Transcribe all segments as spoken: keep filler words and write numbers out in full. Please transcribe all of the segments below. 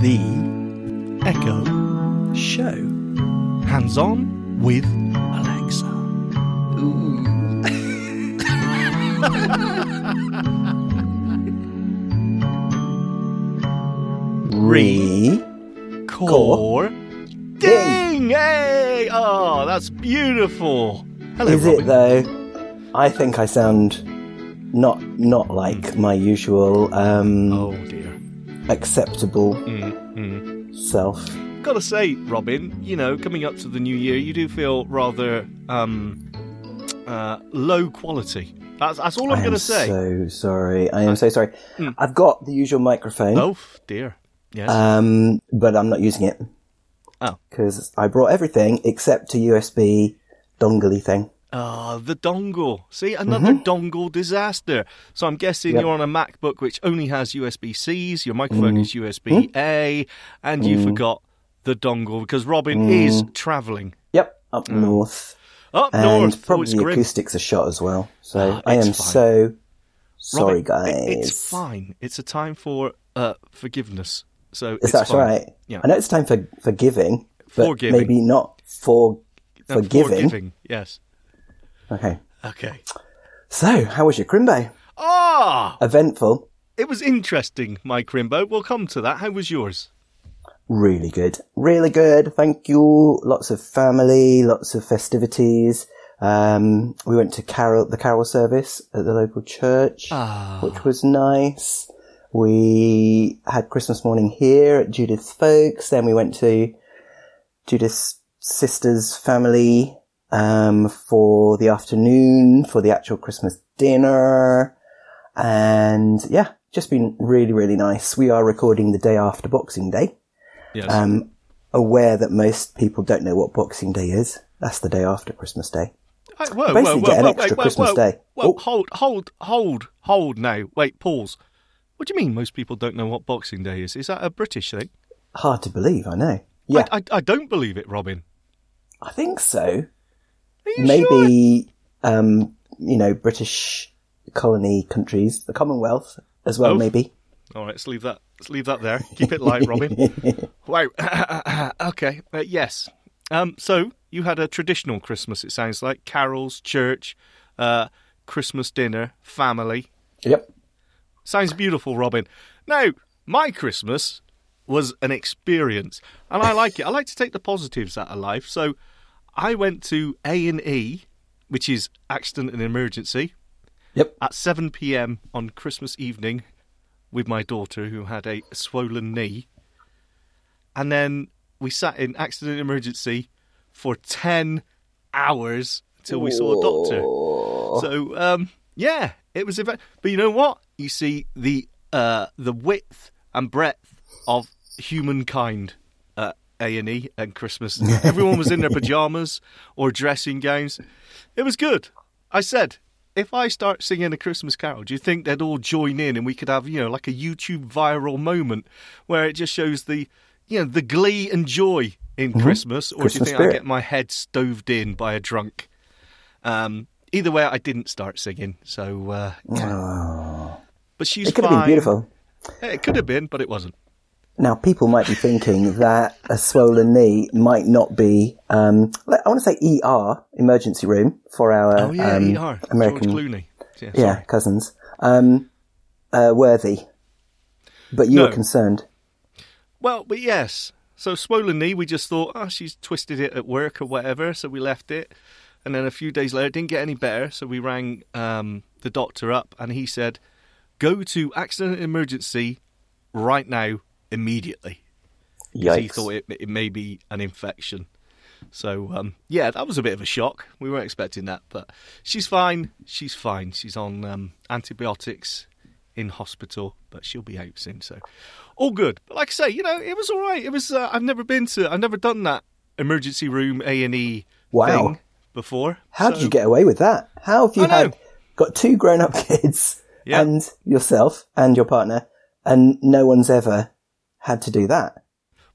The Echo Show. Hands-on with Alexa. Ooh. Re-core-ding. Ding. Hey! Oh, that's beautiful. Hello, Is Robbie. It, though? I think I sound not not like mm. my usual... Um, oh, dear. acceptable mm, mm. self. Gotta say, Robin, you know, coming up to the new year, you do feel rather um, uh, low quality. That's, that's all I'm going to say. So sorry. I am so sorry. Mm. I've got the usual microphone. Oh, dear. Yes. Um, but I'm not using it. Oh. Because I brought everything except a U S B dongle-y thing. Ah, oh, the dongle. See, another mm-hmm. dongle disaster. So I'm guessing yep. you're on a MacBook which only has U S B Cs, your microphone mm. is U S B A, and mm. you forgot the dongle because Robin mm. is travelling. Yep, up mm. north. Up and north. And probably oh, the grim. acoustics are shot as well. So uh, I am fine. so sorry, Robin, guys. It, it's fine. It's a time for uh, forgiveness. So it's That's fine. right. Yeah. I know it's time for forgiving, but forgiving. maybe not for no, forgiving. Forgiving, yes. Okay. Okay. So, how was your Crimbo? Ah! Eventful. It was interesting, my Crimbo. We'll come to that. How was yours? Really good. Really good. Thank you. Lots of family, lots of festivities. Um, we went to carol, the carol service at the local church, ah. which was nice. We had Christmas morning here at Judith's folks. Then we went to Judith's sister's family Um, for the afternoon, for the actual Christmas dinner. And yeah, just been really, really nice. We are recording the day after Boxing Day. Yes. Um, aware that most people don't know what Boxing Day is. That's the day after Christmas Day. I, whoa, Basically whoa, whoa, get an whoa, extra whoa, Christmas whoa, whoa, day. Whoa, oh. Hold, hold, hold, hold now. Wait, pause. What do you mean most people don't know what Boxing Day is? Is that a British thing? Hard to believe, I know. Yeah. I, I, I don't believe it, Robin. I think so. You Maybe, sure? um, you know, British colony countries, the Commonwealth as well, Oof. maybe. All right, let's leave that. Let's leave that there. Keep it light, Robin. Wow. Okay. Uh, yes. Um, so you had a traditional Christmas, it sounds like. Carols, church, uh, Christmas dinner, family. Yep. Sounds beautiful, Robin. Now, my Christmas was an experience, and I like it. I like to take the positives out of life, so... I went to A and E, which is Accident and Emergency, yep. at seven p.m. on Christmas evening with my daughter, who had a swollen knee. And then we sat in Accident and Emergency for ten hours till we Aww. saw a doctor. So, um, yeah, it was... Ev- but you know what? You see the uh, the width and breadth of humankind. A and E and Christmas. Everyone was in their pyjamas or dressing gowns. It was good. I said, if I start singing a Christmas carol, do you think they'd all join in and we could have, you know, like a YouTube viral moment where it just shows the, you know, the glee and joy in mm-hmm. Christmas? Or Christmas do you think spirit. I'd get my head stoved in by a drunk? Um, either way, I didn't start singing. So, uh, oh. But she's fine. It could fine. have been beautiful. It could have been, but it wasn't. Now, people might be thinking that a swollen knee might not be, um, I want to say E R, emergency room, for our oh, yeah, um, E R. American George Clooney. Yeah, yeah cousins, um, uh, worthy. But you no. were concerned. Well, but yes. So swollen knee, we just thought, oh, she's twisted it at work or whatever, so we left it. And then a few days later, it didn't get any better, so we rang um, the doctor up, and he said, go to Accident and Emergency right now. Immediately, because he thought it, it may be an infection. So um, yeah, that was a bit of a shock. We weren't expecting that, but she's fine. She's fine. She's on um, antibiotics in hospital, but she'll be out soon. So all good. But like I say, you know, it was all right. It was. Uh, I've never been to. I've never done that emergency room A and E wow. thing before. How so. did you get away with that? How have you I had know. got two grown-up kids yeah. and yourself and your partner, and no one's ever. Had to do that.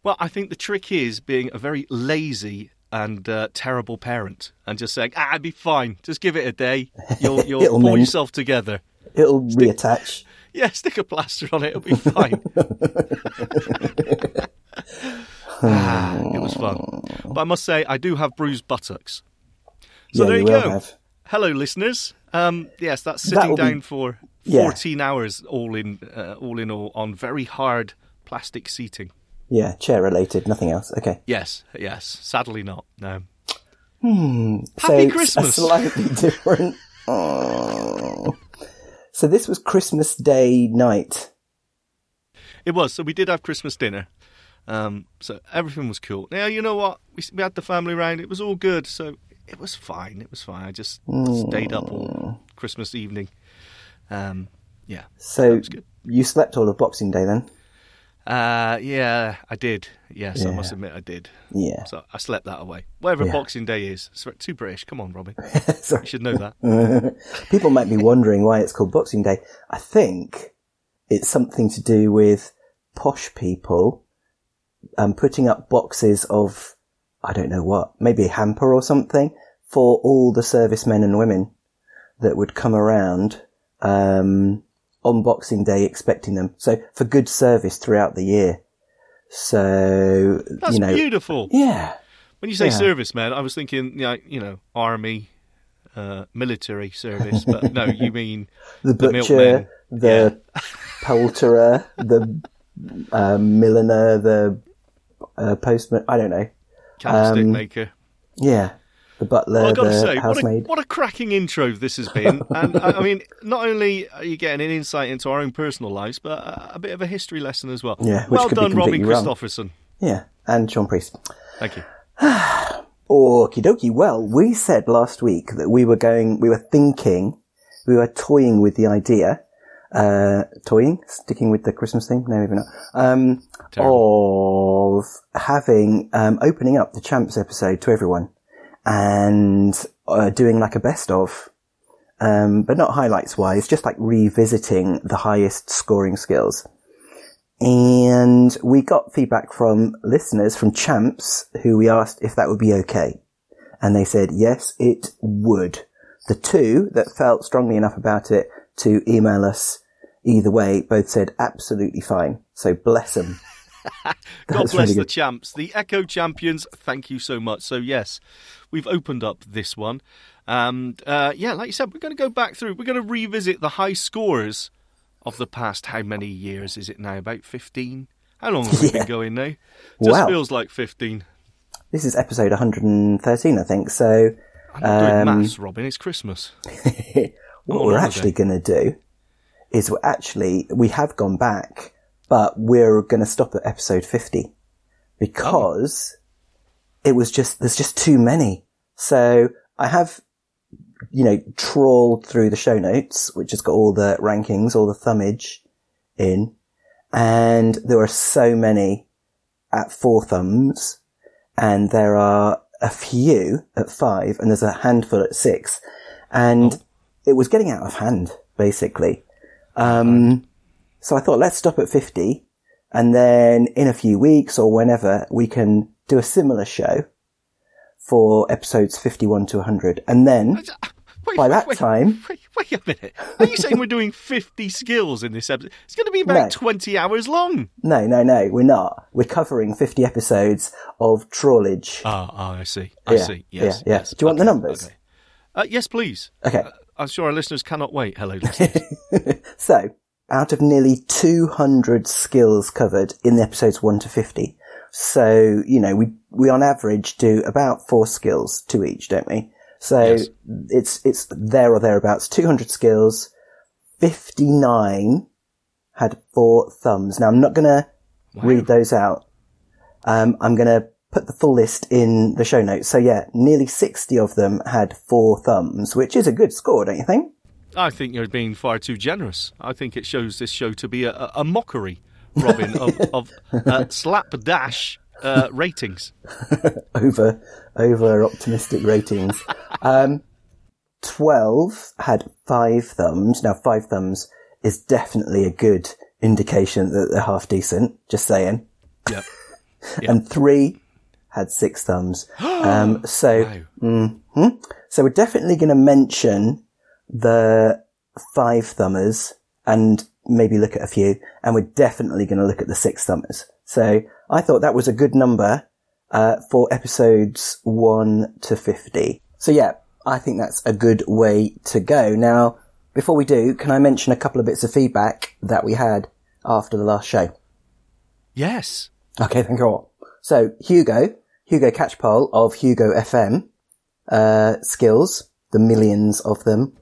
Well, I think the trick is being a very lazy and uh, terrible parent, and just saying, "Ah, I'd be fine. Just give it a day. You'll you'll pull yourself together." It'll stick, reattach. Yeah, stick a plaster on it. It'll be fine. Ah, it was fun. But I must say, I do have bruised buttocks. So yeah, there you, you go. Have. Hello, listeners. Um, yes, that's sitting That'll down be, for fourteen yeah. hours, all in, uh, all in all, on very hard plastic seating. Yeah, chair related, nothing else. Okay. Yes, yes. Sadly, not. No. Hmm. Happy so Christmas. It's slightly different. Oh. So this was Christmas Day night. It was. So we did have Christmas dinner. Um, so everything was cool. Now, you know what? We, we had the family round. It was all good. So it was fine. It was fine. I just mm. stayed up all Christmas evening. Um, yeah. So you slept all of Boxing Day then? Uh, yeah, I did. Yes, yeah. I must admit I did. Yeah. So I slept that away. Whatever yeah. Boxing Day is. It's too British. Come on, Robin. You should know that. People might be wondering why it's called Boxing Day. I think it's something to do with posh people um, putting up boxes of, I don't know what, maybe a hamper or something for all the servicemen and women that would come around, um... on Boxing Day, expecting them. So for good service throughout the year. So that's you know, beautiful. Yeah. When you say yeah. service, man, I was thinking, you know, army, uh, military service, but no, you mean the butcher, the, the yeah. poulterer, the uh, milliner, the uh, postman. I don't know. Candlestick um, maker. Yeah. The butler, well, I've got the to say, housemaid. What a, what a cracking intro this has been. And I mean, not only are you getting an insight into our own personal lives, but a, a bit of a history lesson as well. Yeah, well done, Robin Christopherson. Yeah, and Sean Priest. Thank you. Okie dokie. Well, we said last week that we were going, we were thinking, we were toying with the idea, uh, toying, sticking with the Christmas theme, no, maybe not, um, of having, um, opening up the Champs episode to everyone. And uh, doing like a best of, um, but not highlights wise, just like revisiting the highest scoring skills. And we got feedback from listeners, from Champs, who we asked if that would be okay. And they said, yes, it would. The two that felt strongly enough about it to email us either way both said absolutely fine. So bless them. God bless really the Champs, the Echo Champions. Thank you so much. So yes, we've opened up this one, and uh, yeah, like you said, we're going to go back through. We're going to revisit the high scores of the past. How many years is it now? About fifteen. How long have we yeah. been going now? Just wow. feels like fifteen. This is episode one hundred thirteen, I think. So I'm um, doing maths, Robin. It's Christmas. What oh, we're actually going to do is we're actually we have gone back. But we're going to stop at episode fifty because oh. it was just, there's just too many. So I have, you know, trawled through the show notes, which has got all the rankings, all the thumbage in. And there are so many at four thumbs and there are a few at five and there's a handful at six. And oh. it was getting out of hand, basically. Um, So I thought, let's stop at fifty, and then in a few weeks or whenever, we can do a similar show for episodes fifty-one to one hundred. And then, wait, by that wait, time... Wait, wait a minute. Are you saying we're doing fifty skills in this episode? It's going to be about no. twenty hours long. No, no, no, we're not. We're covering fifty episodes of trawlage. Oh, oh I see. I yeah, see. Yes, yeah, yeah. yes. Do you want okay, the numbers? Okay. Uh, yes, please. Okay. Uh, I'm sure our listeners cannot wait. Hello, listeners. So... out of nearly two hundred skills covered in the episodes one to fifty. So, you know, we, we on average do about four skills to each, don't we? So yes. it's, it's there or thereabouts. two hundred skills, fifty-nine had four thumbs. Now I'm not going to wow. read those out. Um, I'm going to put the full list in the show notes. So yeah, nearly sixty of them had four thumbs, which is a good score, don't you think? I think you're being far too generous. I think it shows this show to be a, a mockery, Robin, of, of uh, slapdash uh, ratings. over, over optimistic ratings. Um, twelve had five thumbs. Now, five thumbs is definitely a good indication that they're half decent, just saying. Yep. yep. And three had six thumbs. um, so, wow. mm-hmm. so we're definitely going to mention... the five thumbers and maybe look at a few, and we're definitely going to look at the six thumbers. So I thought that was a good number uh, for episodes one to fifty. So yeah, I think that's a good way to go. Now, before we do, can I mention a couple of bits of feedback that we had after the last show? Yes. Okay, thank you all. So Hugo, Hugo Catchpole of Hugo F M, uh, skills, the millions of them.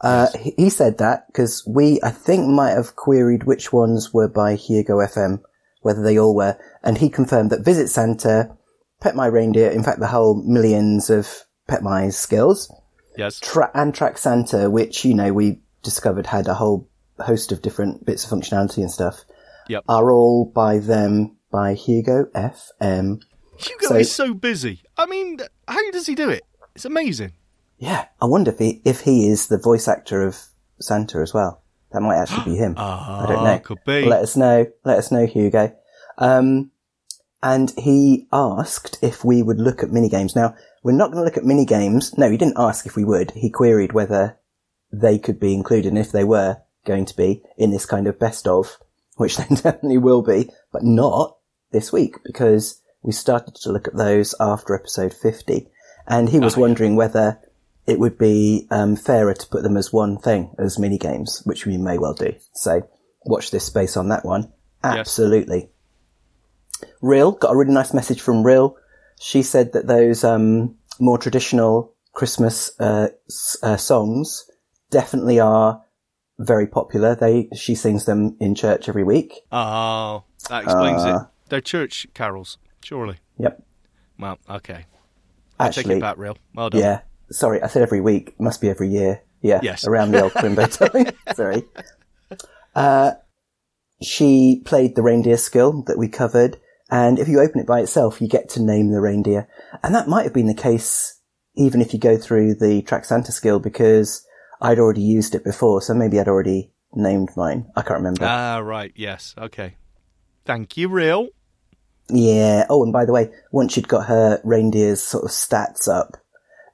Uh, he said that because we, I think, might have queried which ones were by Hugo F M, whether they all were. And he confirmed that Visit Santa, Pet My Reindeer, in fact, the whole millions of Pet My skills. Yes. Tra- and Traxanta, which, you know, we discovered had a whole host of different bits of functionality and stuff. Yep. Are all by them, by Hugo F M. Hugo so, is so busy. I mean, how does he do it? It's amazing. Yeah, I wonder if he if he is the voice actor of Santa as well. That might actually be him. Oh, I don't know. Could be. Let us know. Let us know, Hugo. Um, and he asked if we would look at minigames. Now, we're not going to look at minigames. No, he didn't ask if we would. He queried whether they could be included, and if they were going to be, in this kind of best of, which they definitely will be, but not this week, because we started to look at those after episode fifty. And he was oh, wondering whether it would be um, fairer to put them as one thing, as minigames, which we may well do. So watch this space on that one. Absolutely. Yes. Real, got a really nice message from Real. She said that those um, more traditional Christmas uh, uh, songs definitely are very popular. They She sings them in church every week. Oh, that explains uh, it. They're church carols, surely. Yep. Well, okay. I'll Actually, take it back, Real. Well done. Yeah. Sorry, I said every week. It must be every year. Yeah. Yes. Around the old Crimbo time. Sorry. Uh, she played the reindeer skill that we covered. And if you open it by itself, you get to name the reindeer. And that might have been the case even if you go through the Traxanta skill, because I'd already used it before. So maybe I'd already named mine. I can't remember. Ah, right. Yes. Okay. Thank you, Real. Yeah. Oh, and by the way, once she'd got her reindeer's sort of stats up,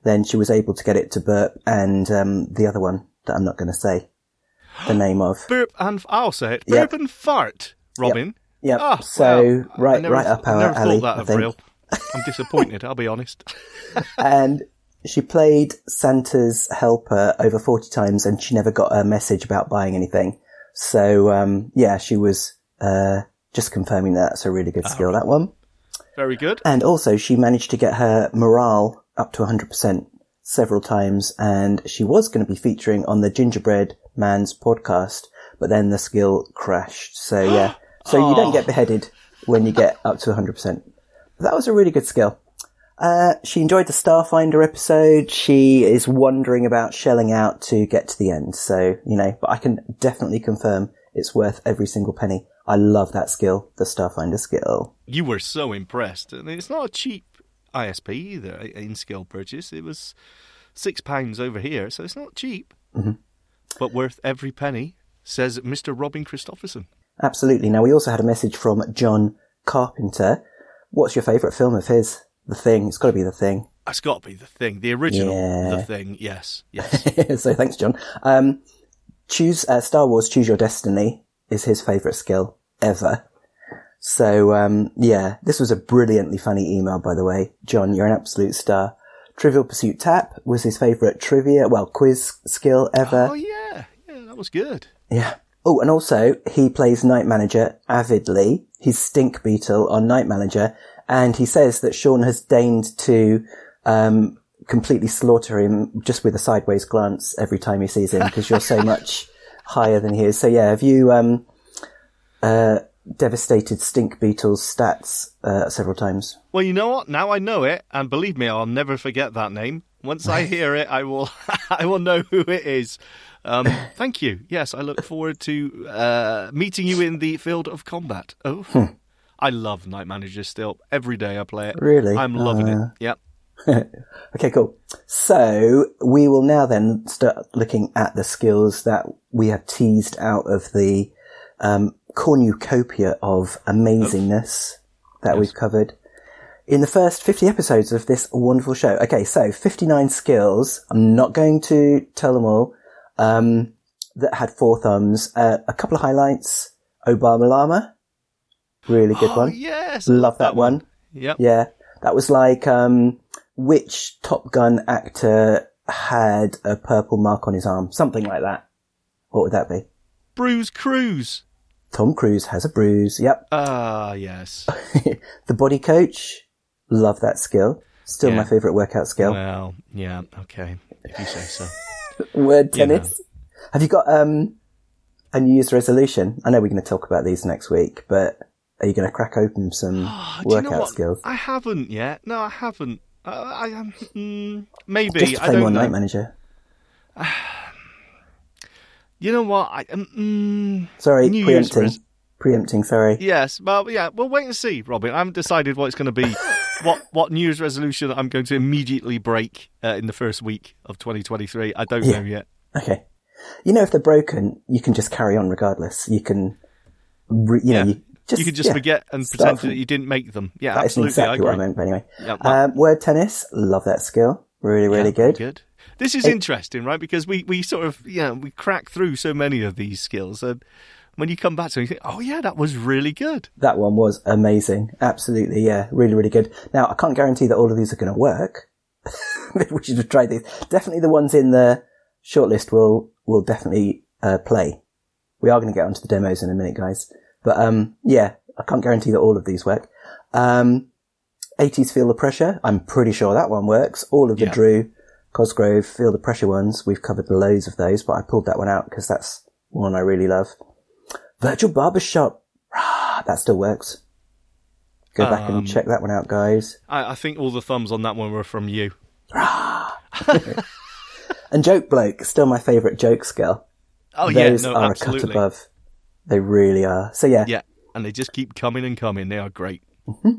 then she was able to get it to burp and um, the other one that I'm not going to say the name of. Burp and... I'll say it. Burp yep. and fart, Robin. Yep. yep. Oh, so, wow. right never, right up our alley, I never thought that of Real. I'm disappointed, I'll be honest. And she played Santa's Helper over forty times and she never got a message about buying anything. So, um, yeah, she was... Uh, Just confirming that that's a really good skill, oh, that one. Very good. And also, she managed to get her morale up to one hundred percent several times, and she was going to be featuring on the Gingerbread Man's podcast, but then the skill crashed. So, yeah. So oh. you don't get beheaded when you get up to one hundred percent. But that was a really good skill. Uh, she enjoyed the Starfinder episode. She is wondering about shelling out to get to the end. So, you know, but I can definitely confirm it's worth every single penny. I love that skill, the Starfinder skill. You were so impressed. I mean, it's not a cheap I S P either in skill purchase. It was six pounds over here, so it's not cheap. Mm-hmm. But worth every penny, says Mister Robin Christopherson. Absolutely. Now, we also had a message from John Carpenter. What's your favourite film of his? The Thing. It's got to be The Thing. It's got to be The Thing. The original yeah. The Thing, yes. yes. So thanks, John. Um, choose uh, Star Wars Choose Your Destiny is his favourite skill ever. So, um, yeah, this was a brilliantly funny email, by the way. John, you're an absolute star. Trivial Pursuit Tap was his favourite trivia, well, quiz skill ever. Oh, yeah. Yeah, that was good. Yeah. Oh, and also, he plays Knight Manager avidly. He's Stink Beetle on Knight Manager. And he says that Sean has deigned to um, completely slaughter him just with a sideways glance every time he sees him, because you're so much... higher than he is. So yeah, have you um, uh, devastated Stink Beetle's stats uh, several times? Well, you know what? Now I know it, and believe me, I'll never forget that name. Once I hear it, I will I will know who it is. Um, thank you. Yes, I look forward to uh, meeting you in the field of combat. Oh, hmm. I love Knight Manager still. Every day I play it. Really? I'm loving uh... it. Yep. Okay, cool. So we will now then start looking at the skills that we have teased out of the um, cornucopia of amazingness oh. that yes. we've covered in the first fifty episodes of this wonderful show. Okay, so fifty-nine skills. I'm not going to tell them all, um, that had four thumbs. Uh, a couple of highlights. Obama Llama. Really good oh, one. Yes. Love that, that one. one. Yep. Yeah. That was like, um, which Top Gun actor had a purple mark on his arm? Something like that. What would that be? Bruise Cruise. Tom Cruise has a bruise. Yep. Ah, uh, yes. The Body Coach. Love that skill. Still yeah. my favourite workout skill. Well, yeah. Okay. If you say so. Word Tennis. You know. Have you got um, a New Year's resolution? I know we're going to talk about these next week, but are you going to crack open some oh, workout you know skills? I haven't yet. No, I haven't. Uh, I um, mm, maybe. Just to play I don't more know. Knight Manager. Uh, you know what? I um, mm, sorry, New preempting. Year's... Preempting, sorry. Yes, well, yeah, we'll wait and see, Robin. I haven't decided what it's going to be. What what New Year's resolution I'm going to immediately break uh, in the first week of twenty twenty-three? I don't yeah. know yet. Okay, you know if they're broken, you can just carry on regardless. You can, re- you yeah. know, you, just, you can just yeah, forget and pretend from, that you didn't make them. Yeah, that absolutely. That's exactly I agree. what I meant. But anyway, yeah, well, um, word tennis, love that skill. Really, really yeah, good. Good. This is it, interesting, right? Because we we sort of yeah we crack through so many of these skills and. When you come back to it, you think, oh, yeah, that was really good. That one was amazing. Absolutely, yeah. Really, really good. Now, I can't guarantee that all of these are going to work. Maybe we should have tried these. Definitely the ones in the shortlist will will definitely uh, play. We are going to get onto the demos in a minute, guys. But, um, yeah, I can't guarantee that all of these work. Um, eighties Feel the Pressure. I'm pretty sure that one works. All of the yeah. Drew Cosgrove Feel the Pressure ones. We've covered loads of those, but I pulled that one out because that's one I really love. Virtual Barber's Shop. Ah, that still works. Go back um, and check that one out, guys. I, I think all the thumbs on that one were from you. Ah. And Joke Bloke, still my favourite joke skill. Oh, Those yeah. Those no, are absolutely. a cut above. They really are. So, yeah. Yeah, and they just keep coming and coming. They are great. Mm-hmm.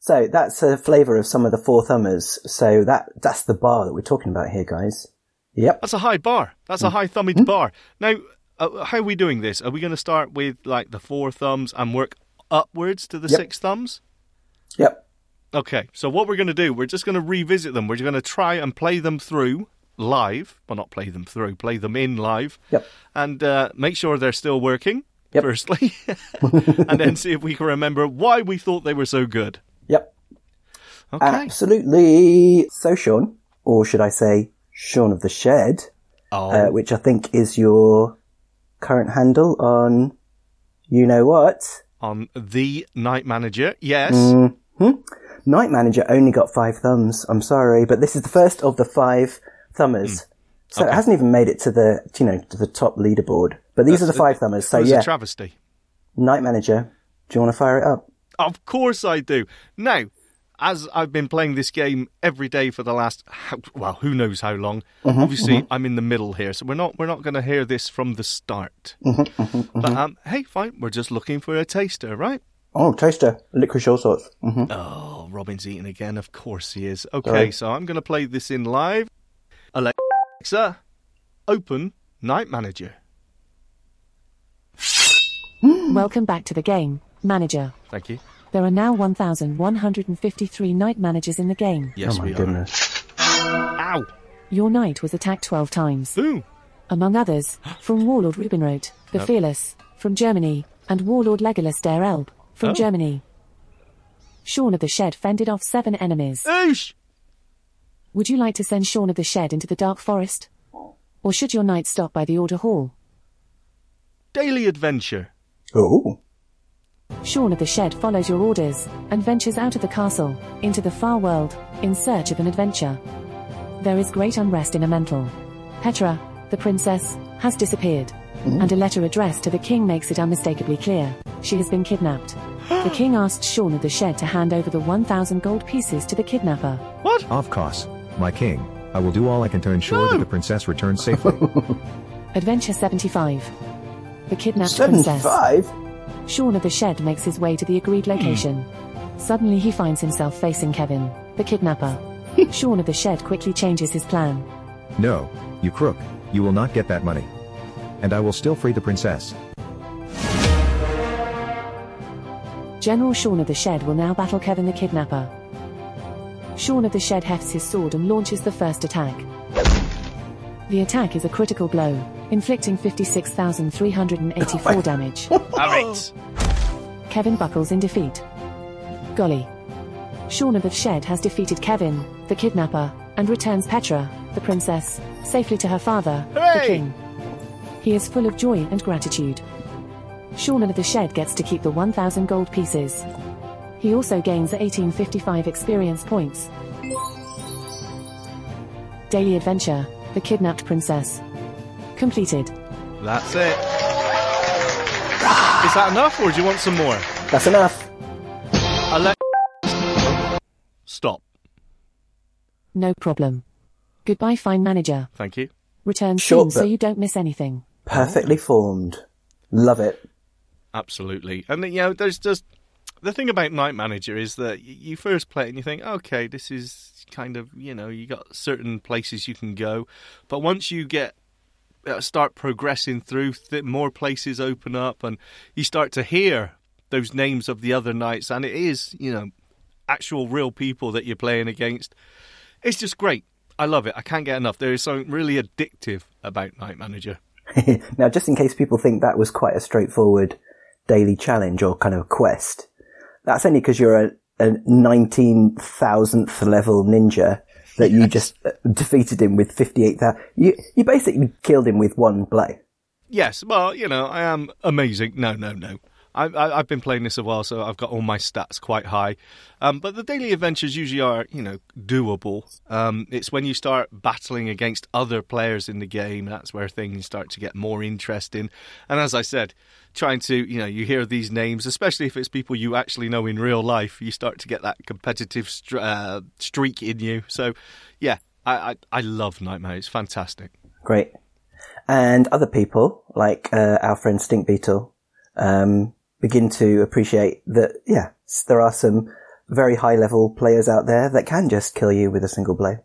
So, that's a flavour of some of the four thumbers. So, that that's the bar that we're talking about here, guys. Yep. That's a high bar. That's mm-hmm. a high thumbage mm-hmm. bar. Now... Uh, how are we doing this? Are we going to start with like the four thumbs and work upwards to the yep. six thumbs? Yep. Okay. So what we're going to do, we're just going to revisit them. We're just going to try and play them through live. Well, not play them through, play them in live. Yep. And uh, make sure they're still working, yep. firstly. And then see if we can remember why we thought they were so good. Yep. Okay. Absolutely. So, Sean, or should I say Sean of the Shed, oh. uh, which I think is your... current handle on you know what on the Knight Manager. Yes. Mm-hmm. Knight Manager only got five thumbs. I'm sorry, but this is the first of the five thumbers, mm. so okay. it hasn't even made it to the you know to the top leaderboard, but these That's are the five thumbers, so yeah, a travesty. Knight Manager, do you want to fire it up? Of course I do. Now, as I've been playing this game every day for the last, well, who knows how long. Mm-hmm, Obviously, mm-hmm. I'm in the middle here, so we're not we're not going to hear this from the start. Mm-hmm, mm-hmm, but um, hey, fine, we're just looking for a taster, right? Oh, taster, licorice all sorts. Mm-hmm. Oh, Robin's eating again. Of course he is. Okay, Sorry. so I'm going to play this in live. Alexa, open Knight Manager. Welcome back to the game, Manager. Thank you. There are now one thousand one hundred fifty-three Knight Managers in the game. Yes, oh my we goodness. Are. Ow! Your knight was attacked twelve times. Ooh. Among others, from Warlord Rubenroth, the nope. Fearless, from Germany, and Warlord Legolas der Elb, from oh. Germany. Sean of the Shed fended off seven enemies. Oosh! Would you like to send Sean of the Shed into the Dark Forest? Or should your knight stop by the Order Hall? Daily Adventure. Oh. Sean of the Shed follows your orders, and ventures out of the castle, into the far world, in search of an adventure. There is great unrest in Amenthal. Petra, the princess, has disappeared, mm. and a letter addressed to the king makes it unmistakably clear, she has been kidnapped. The king asked Sean of the Shed to hand over the one thousand gold pieces to the kidnapper. What? Of course, my king, I will do all I can to ensure no. that the princess returns safely. Adventure seventy-five. The kidnapped seventy-five? Princess. Sean of the Shed makes his way to the agreed location. Suddenly he finds himself facing Kevin, the kidnapper. Sean of the Shed quickly changes his plan. No, you crook, you will not get that money. And I will still free the princess. General Sean of the Shed will now battle Kevin the kidnapper. Sean of the Shed hefts his sword and launches the first attack. The attack is a critical blow, inflicting fifty-six thousand three hundred eighty-four oh damage. Alright. Kevin Buckles in defeat. Golly. Shauna of Shed has defeated Kevin, the kidnapper, and returns Petra, the princess, safely to her father, Hooray! the king. He is full of joy and gratitude. Shauna of the Shed gets to keep the one thousand gold pieces. He also gains eighteen fifty-five experience points. Daily adventure, the kidnapped princess. Completed. That's it. Is that enough, or do you want some more? That's enough. Alexa. Stop. No problem. Goodbye, fine manager. Thank you. Return soon so you don't miss anything. Perfectly formed. Love it. Absolutely. And, you know, there's just... The thing about Knight Manager is that you first play it and you think, okay, this is kind of, you know, you got certain places you can go. But once you get uh, start progressing through, th- more places open up and you start to hear those names of the other knights. And it is, you know, actual real people that you're playing against. It's just great. I love it. I can't get enough. There is something really addictive about Knight Manager. Now, just in case people think that was quite a straightforward daily challenge or kind of quest... That's only because you're a, a nineteen thousandth level ninja that you yes. just defeated him with fifty-eight thousand. You, you basically killed him with one blow. Yes, well, you know, I am amazing. No, no, no. I, I, I've been playing this a while, so I've got all my stats quite high. Um, but the daily adventures usually are, you know, doable. Um, it's when you start battling against other players in the game, that's where things start to get more interesting. And as I said... Trying to, you know, you hear these names, especially if it's people you actually know in real life, you start to get that competitive st- uh, streak in you. So, yeah, I, I, I love Nightmare. It's fantastic. Great. And other people, like uh, our friend Stink Beetle, um, begin to appreciate that, yeah, there are some very high-level players out there that can just kill you with a single blow.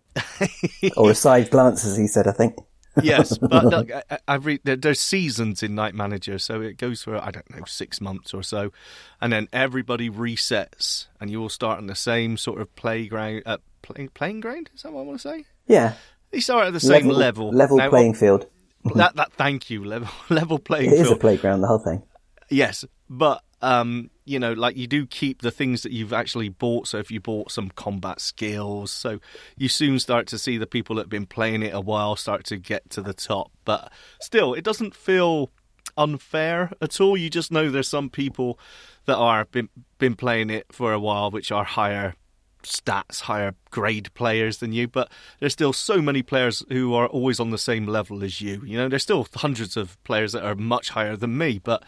Or a side glance, as he said, I think. Yes, but look, I, I re- there's seasons in Knight Manager, so it goes for, I don't know, six months or so, and then everybody resets, and you all start on the same sort of playground, uh, play, playing ground, is that what I want to say? Yeah. You start at the same level. Level, level now, playing field. That, that, thank you, level level playing field. It is field. A playground, the whole thing. Yes, but... Um, you know, like you do keep the things that you've actually bought. So if you bought some combat skills, so you soon start to see the people that have been playing it a while start to get to the top. But still, it doesn't feel unfair at all. You just know there's some people that are been, been playing it for a while, which are higher stats, higher grade players than you. But there's still so many players who are always on the same level as you. You know, there's still hundreds of players that are much higher than me, but...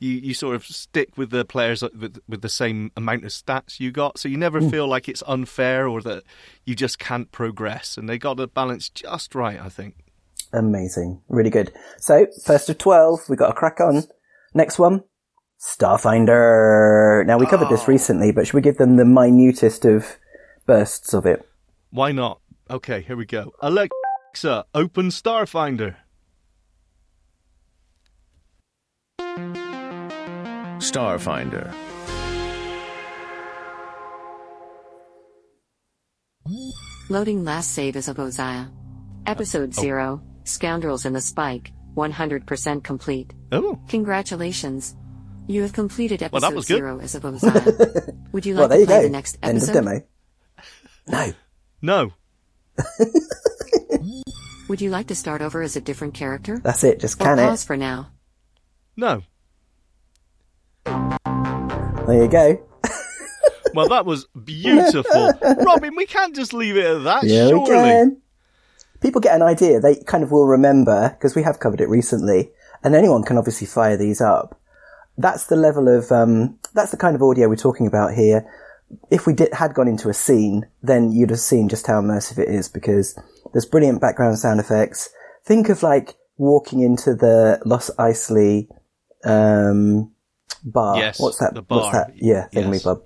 You, you sort of stick with the players with, with the same amount of stats you got, so you never mm. feel like it's unfair or that you just can't progress. And they got the balance just right, I think. Amazing. Really good. So, first of twelve, we got a crack on. Next one, Starfinder. Now, we covered oh. this recently, but should we give them the minutest of bursts of it? Why not? Okay, here we go. Alexa, open Starfinder. Starfinder. Loading last save is of Oziah. Episode uh, oh. zero, Scoundrels in the Spike, one hundred percent complete. Oh. Congratulations. You have completed episode well, that was good. zero as of Oziah. Would you like well, to play go. the next episode? End of demo. No. No. Would you like to start over as a different character? That's it, just or can pause it. Pause for now. No. There you go. Well, that was beautiful. Robin, we can't just leave it at that, yeah, surely. We can. People get an idea. They kind of will remember, because we have covered it recently, and anyone can obviously fire these up. That's the level of, um, that's the kind of audio we're talking about here. If we did, had gone into a scene, then you'd have seen just how immersive it is, because there's brilliant background sound effects. Think of, like, walking into the Los Eisley, um... bar. Yes, what's that? The bar. What's that? Yeah, thing yes. we pub.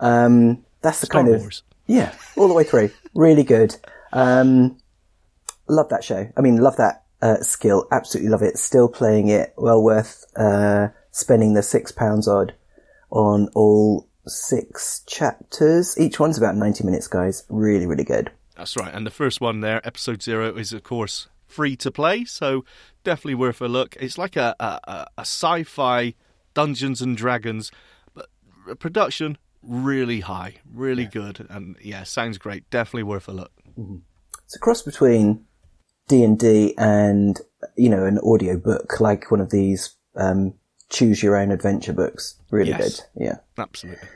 Um, that's the Star kind Wars. of yeah, all the way through. Really good. Um, love that show. I mean, love that uh, skill. Absolutely love it. Still playing it. Well worth uh, spending the six pounds odd on all six chapters. Each one's about ninety minutes, guys. Really, really good. That's right. And the first one there, episode zero, is of course free to play, so definitely worth a look. It's like a, a, a sci-fi Dungeons and Dragons, but production really high, really yeah. good, and yeah, sounds great. Definitely worth a look. Mm-hmm. It's a cross between D and D and, you know, an audio book, like one of these um, choose your own adventure books. Really yes. good. Yeah, absolutely.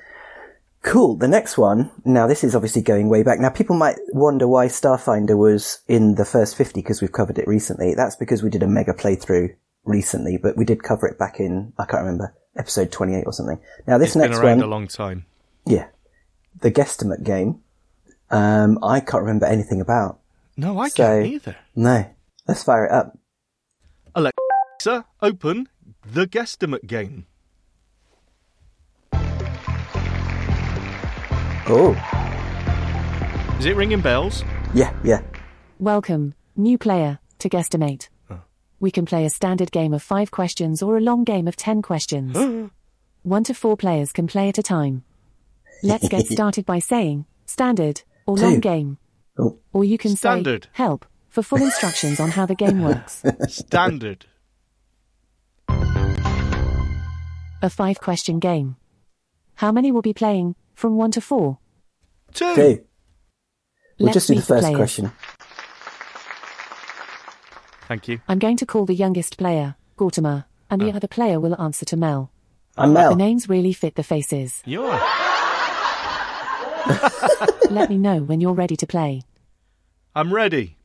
Cool. The next one. Now, this is obviously going way back. Now, people might wonder why Starfinder was in the first fifty because we've covered it recently. That's because we did a mega playthrough recently, but we did cover it back in, I can't remember, episode twenty-eight or something. Now, this it's next one. It's been around one, a long time. Yeah. The Guesstimate Game. Um, I can't remember anything about. No, I so, can't either. No. Let's fire it up. Alexa, open The Guesstimate Game. Oh. Is it ringing bells? Yeah, yeah. Welcome, new player, to Guesstimate. Oh. We can play a standard game of five questions or a long game of ten questions. One to four players can play at a time. Let's get started by saying, standard, or Two. long game. Oh. Or you can standard. say, help, for full instructions on how the game works. Standard. A five-question game. How many will be playing? From one to four. Two. Two. We'll Let's just do the first players. question. Thank you. I'm going to call the youngest player, Gortimer, and the oh. other player will answer to Mel. I'm Mel. The names really fit the faces. You are. Let me know when you're ready to play. I'm ready.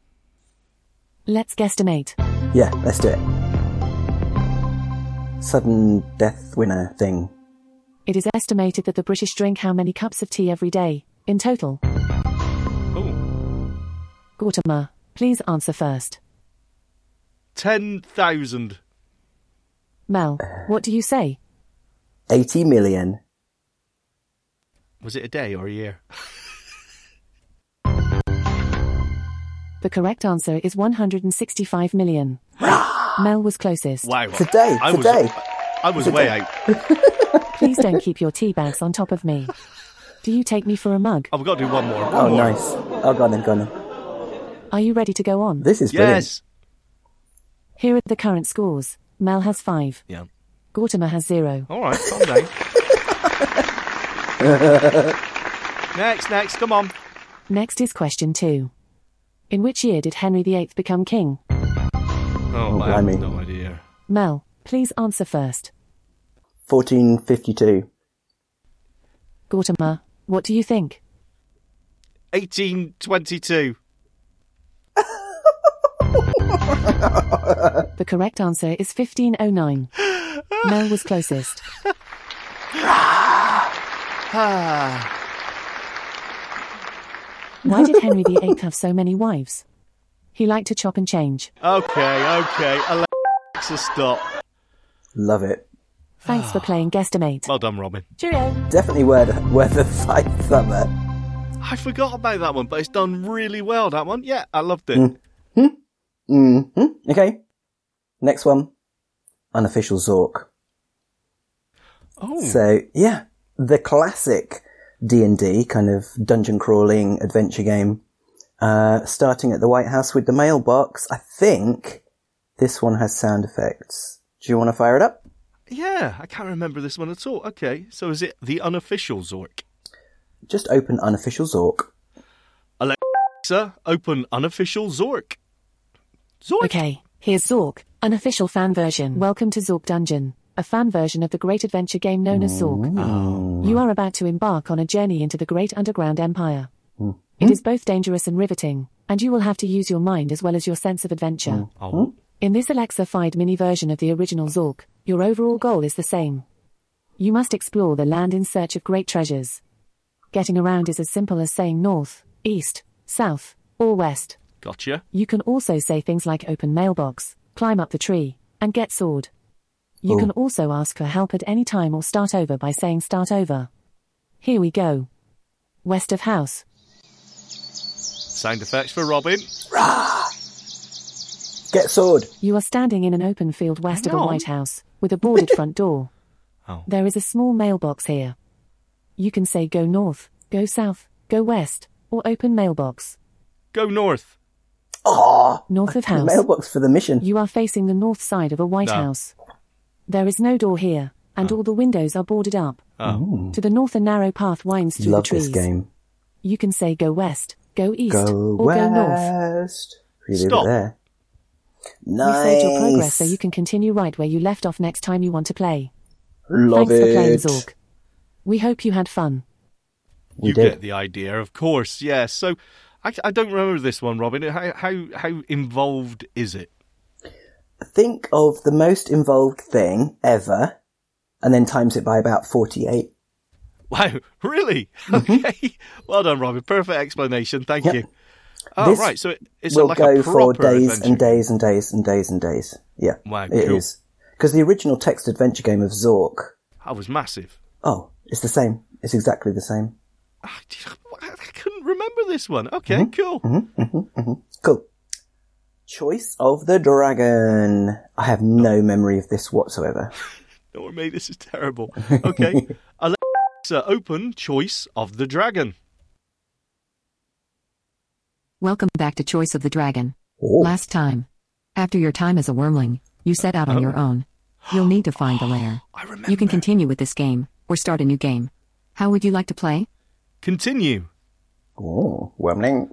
Let's guesstimate. Yeah, let's do it. Sudden death winner thing. It is estimated that the British drink how many cups of tea every day, in total? Oh. Gortimer, please answer first. Ten thousand. Mel, what do you say? Eighty million. Was it a day or a year? The correct answer is one hundred sixty-five million. Mel was closest. Wow. Today, I today. Was, I was today. way out. Please don't keep your tea bags on top of me. Do you take me for a mug? I've got to do one more. One oh, more. nice. Oh, go on then, go on then. Are you ready to go on? This is brilliant. Yes. Here are the current scores. Mel has five. Yeah. Gortimer has zero. All right, calm down. next, next, come on. Next is question two. In which year did Henry the eighth become king? Oh, oh I have no idea. Mel, please answer first. fourteen fifty-two. Gortimer, what do you think? eighteen twenty-two. The correct answer is fifteen oh nine. Mel was closest. Why did Henry the eighth have so many wives? He liked to chop and change. Okay, okay. Alexa, stop. Love it. Thanks for playing Guesstimate. Well done, Robin. Cheerio. Definitely worth, worth a five thumber. I forgot about that one, but it's done really well, that one. Yeah, I loved it. Mm-hmm. Mm-hmm. Okay. Next one. Unofficial Zork. Oh. So, yeah. The classic D and D, kind of dungeon crawling adventure game. Uh, starting at the White House with the mailbox. I think this one has sound effects. Do you want to fire it up? Yeah, I can't remember this one at all. Okay, so is it the Unofficial Zork? Just open Unofficial Zork. Alexa, open Unofficial Zork. Zork! Okay, here's Zork, unofficial fan version. Welcome to Zork Dungeon, a fan version of the great adventure game known as Zork. Oh. You are about to embark on a journey into the great underground empire. Mm. It is both dangerous and riveting, and you will have to use your mind as well as your sense of adventure. Oh. In this Alexa-fied mini version of the original Zork, your overall goal is the same. You must explore the land in search of great treasures. Getting around is as simple as saying north, east, south, or west. Gotcha. You can also say things like open mailbox, climb up the tree, and get sword. You Ooh. can also ask for help at any time or start over by saying start over. Here we go. West of house. Sound effects for Robin. Rah! Get sword. You are standing in an open field west of a White House, with a boarded front door. Oh. There is a small mailbox here. You can say go north, go south, go west, or open mailbox. Go north. Oh, north of house. Mailbox for the mission. You are facing the north side of a white no. house. There is no door here, and oh. all the windows are boarded up. Oh. To the north, a narrow path winds through Love the trees. Love this game. You can say go west, go east, go or west. go north. Really Stop. There. Nice. We've saved your progress so you can continue right where you left off next time you want to play. Love Thanks it. for playing, Zork. We hope you had fun. We you did. Get the idea, of course. Yes. Yeah, so I, I don't remember this one, Robin. How, how how involved is it? Think of the most involved thing ever, and then times it by about forty-eight. Wow! Really? Mm-hmm. Okay. Well done, Robin. Perfect explanation. Thank yep. you. Oh, this right. So it, it's will like go a for days adventure. and days and days and days and days. Yeah. Wow. It cool. is because the original text adventure game of Zork. That was massive. Oh, it's the same. It's exactly the same. I couldn't remember this one. Okay, mm-hmm. cool. Mm-hmm, mm-hmm, mm-hmm. Cool. Choice of the Dragon. I have no memory of this whatsoever. Don't worry, this is terrible. Okay. Alexa, open Choice of the Dragon. Welcome back to Choice of the Dragon. Oh. Last time, after your time as a wormling, you set out on oh. your own. You'll need to find the lair. I remember. You can continue with this game, or start a new game. How would you like to play? Continue. Oh, wormling.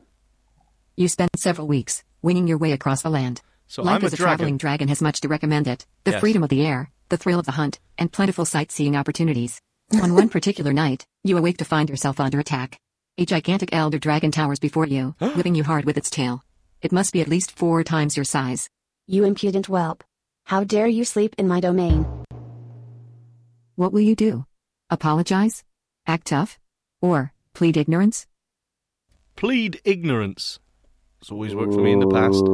You spend several weeks winging your way across the land. So Life I'm as a, a dragon. traveling dragon has much to recommend it. The yes. freedom of the air, the thrill of the hunt, and plentiful sightseeing opportunities. On one particular night, you awake to find yourself under attack. A gigantic elder dragon towers before you, whipping you hard with its tail. It must be at least four times your size. You impudent whelp. How dare you sleep in my domain? What will you do? Apologize? Act tough? Or... plead ignorance? Plead ignorance. It's always worked for me in the past.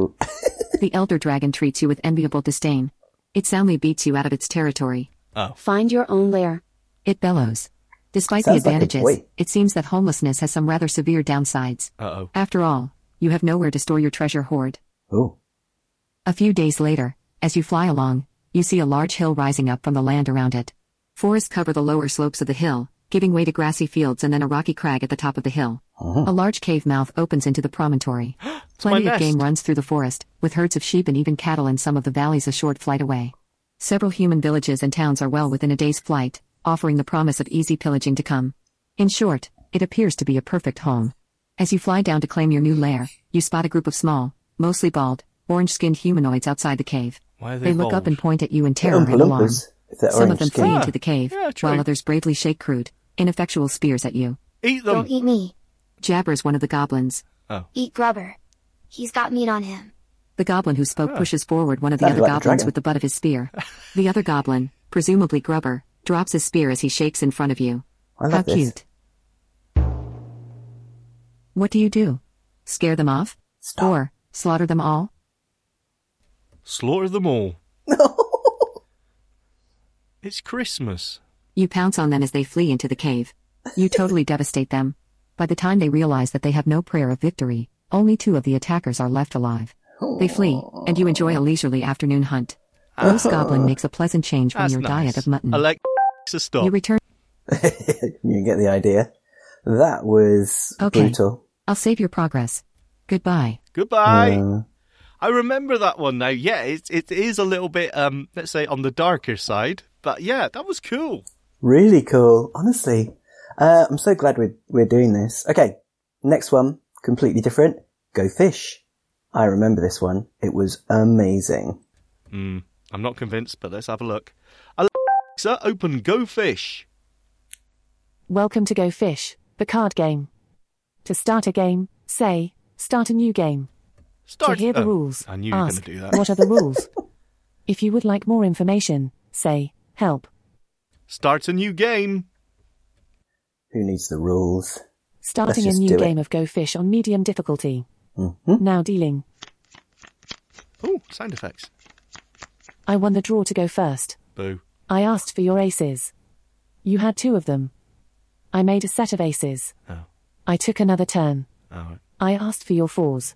The elder dragon treats you with enviable disdain. It soundly beats you out of its territory. Oh. Find your own lair. It bellows. Despite Sounds the advantages, like it seems that homelessness has some rather severe downsides. Uh-oh. After all, you have nowhere to store your treasure hoard. Ooh. A few days later, as you fly along, you see a large hill rising up from the land around it. Forests cover the lower slopes of the hill, giving way to grassy fields and then a rocky crag at the top of the hill. Oh. A large cave mouth opens into the promontory. Plenty of game runs through the forest, with herds of sheep and even cattle in some of the valleys a short flight away. Several human villages and towns are well within a day's flight, offering the promise of easy pillaging to come. In short, it appears to be a perfect home. As you fly down to claim your new lair, you spot a group of small, mostly bald, orange-skinned humanoids outside the cave. Why are they They look bald? up and point at you in terror and alarm. Some of them flee yeah. into the cave, yeah, while others bravely shake crude, ineffectual spears at you. Eat them! Don't eat me. Jabbers one of the goblins. Oh. Eat Grubber. He's got meat on him. The goblin who spoke oh. pushes forward one of the Sounds other like goblins the with the butt of his spear. The other goblin, presumably Grubber, drops his spear as he shakes in front of you. I How this. cute. What do you do? Scare them off? Stop. Or slaughter them all? Slaughter them all. No! It's Christmas. You pounce on them as they flee into the cave. You totally devastate them. By the time they realize that they have no prayer of victory, only two of the attackers are left alive. They flee, and you enjoy a leisurely afternoon hunt. Roast goblin makes a pleasant change from That's your nice. diet of mutton. Alexa, stop. You return. You get the idea. That was okay. brutal. I'll save your progress. Goodbye. Goodbye. Uh... I remember that one now. Yeah, it, it is a little bit, um, let's say, on the darker side. But yeah, that was cool. Really cool, honestly. Uh, I'm so glad we're, we're doing this. Okay, next one, completely different. Go Fish. I remember this one. It was amazing. Mm, I'm not convinced, but let's have a look. Alexa, open Go Fish. Welcome to Go Fish, the card game. To start a game, say, start a new game. Start. To hear the oh, rules, I knew you were ask, gonna do that. What are the rules? If you would like more information, say, help. Starts a new game. Who needs the rules? Starting a new game of Go Fish on medium difficulty. Mm-hmm. Now dealing. Oh, sound effects. I won the draw to go first. Boo. I asked for your aces. You had two of them. I made a set of aces. Oh. I took another turn. Oh. I asked for your fours.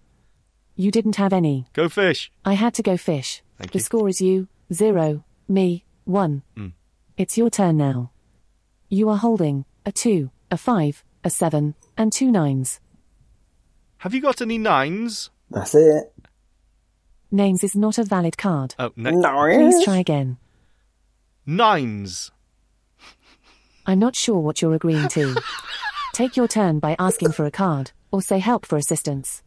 You didn't have any. Go Fish. I had to go fish. Thank the you. Score is you, zero, me, one. Mm. It's your turn now. You are holding a two, a five, a seven, and two nines. Have you got any nines? That's it. Names is not a valid card. Oh, no. Nice. Please try again. Nines. I'm not sure what you're agreeing to. Take your turn by asking for a card, or say help for assistance.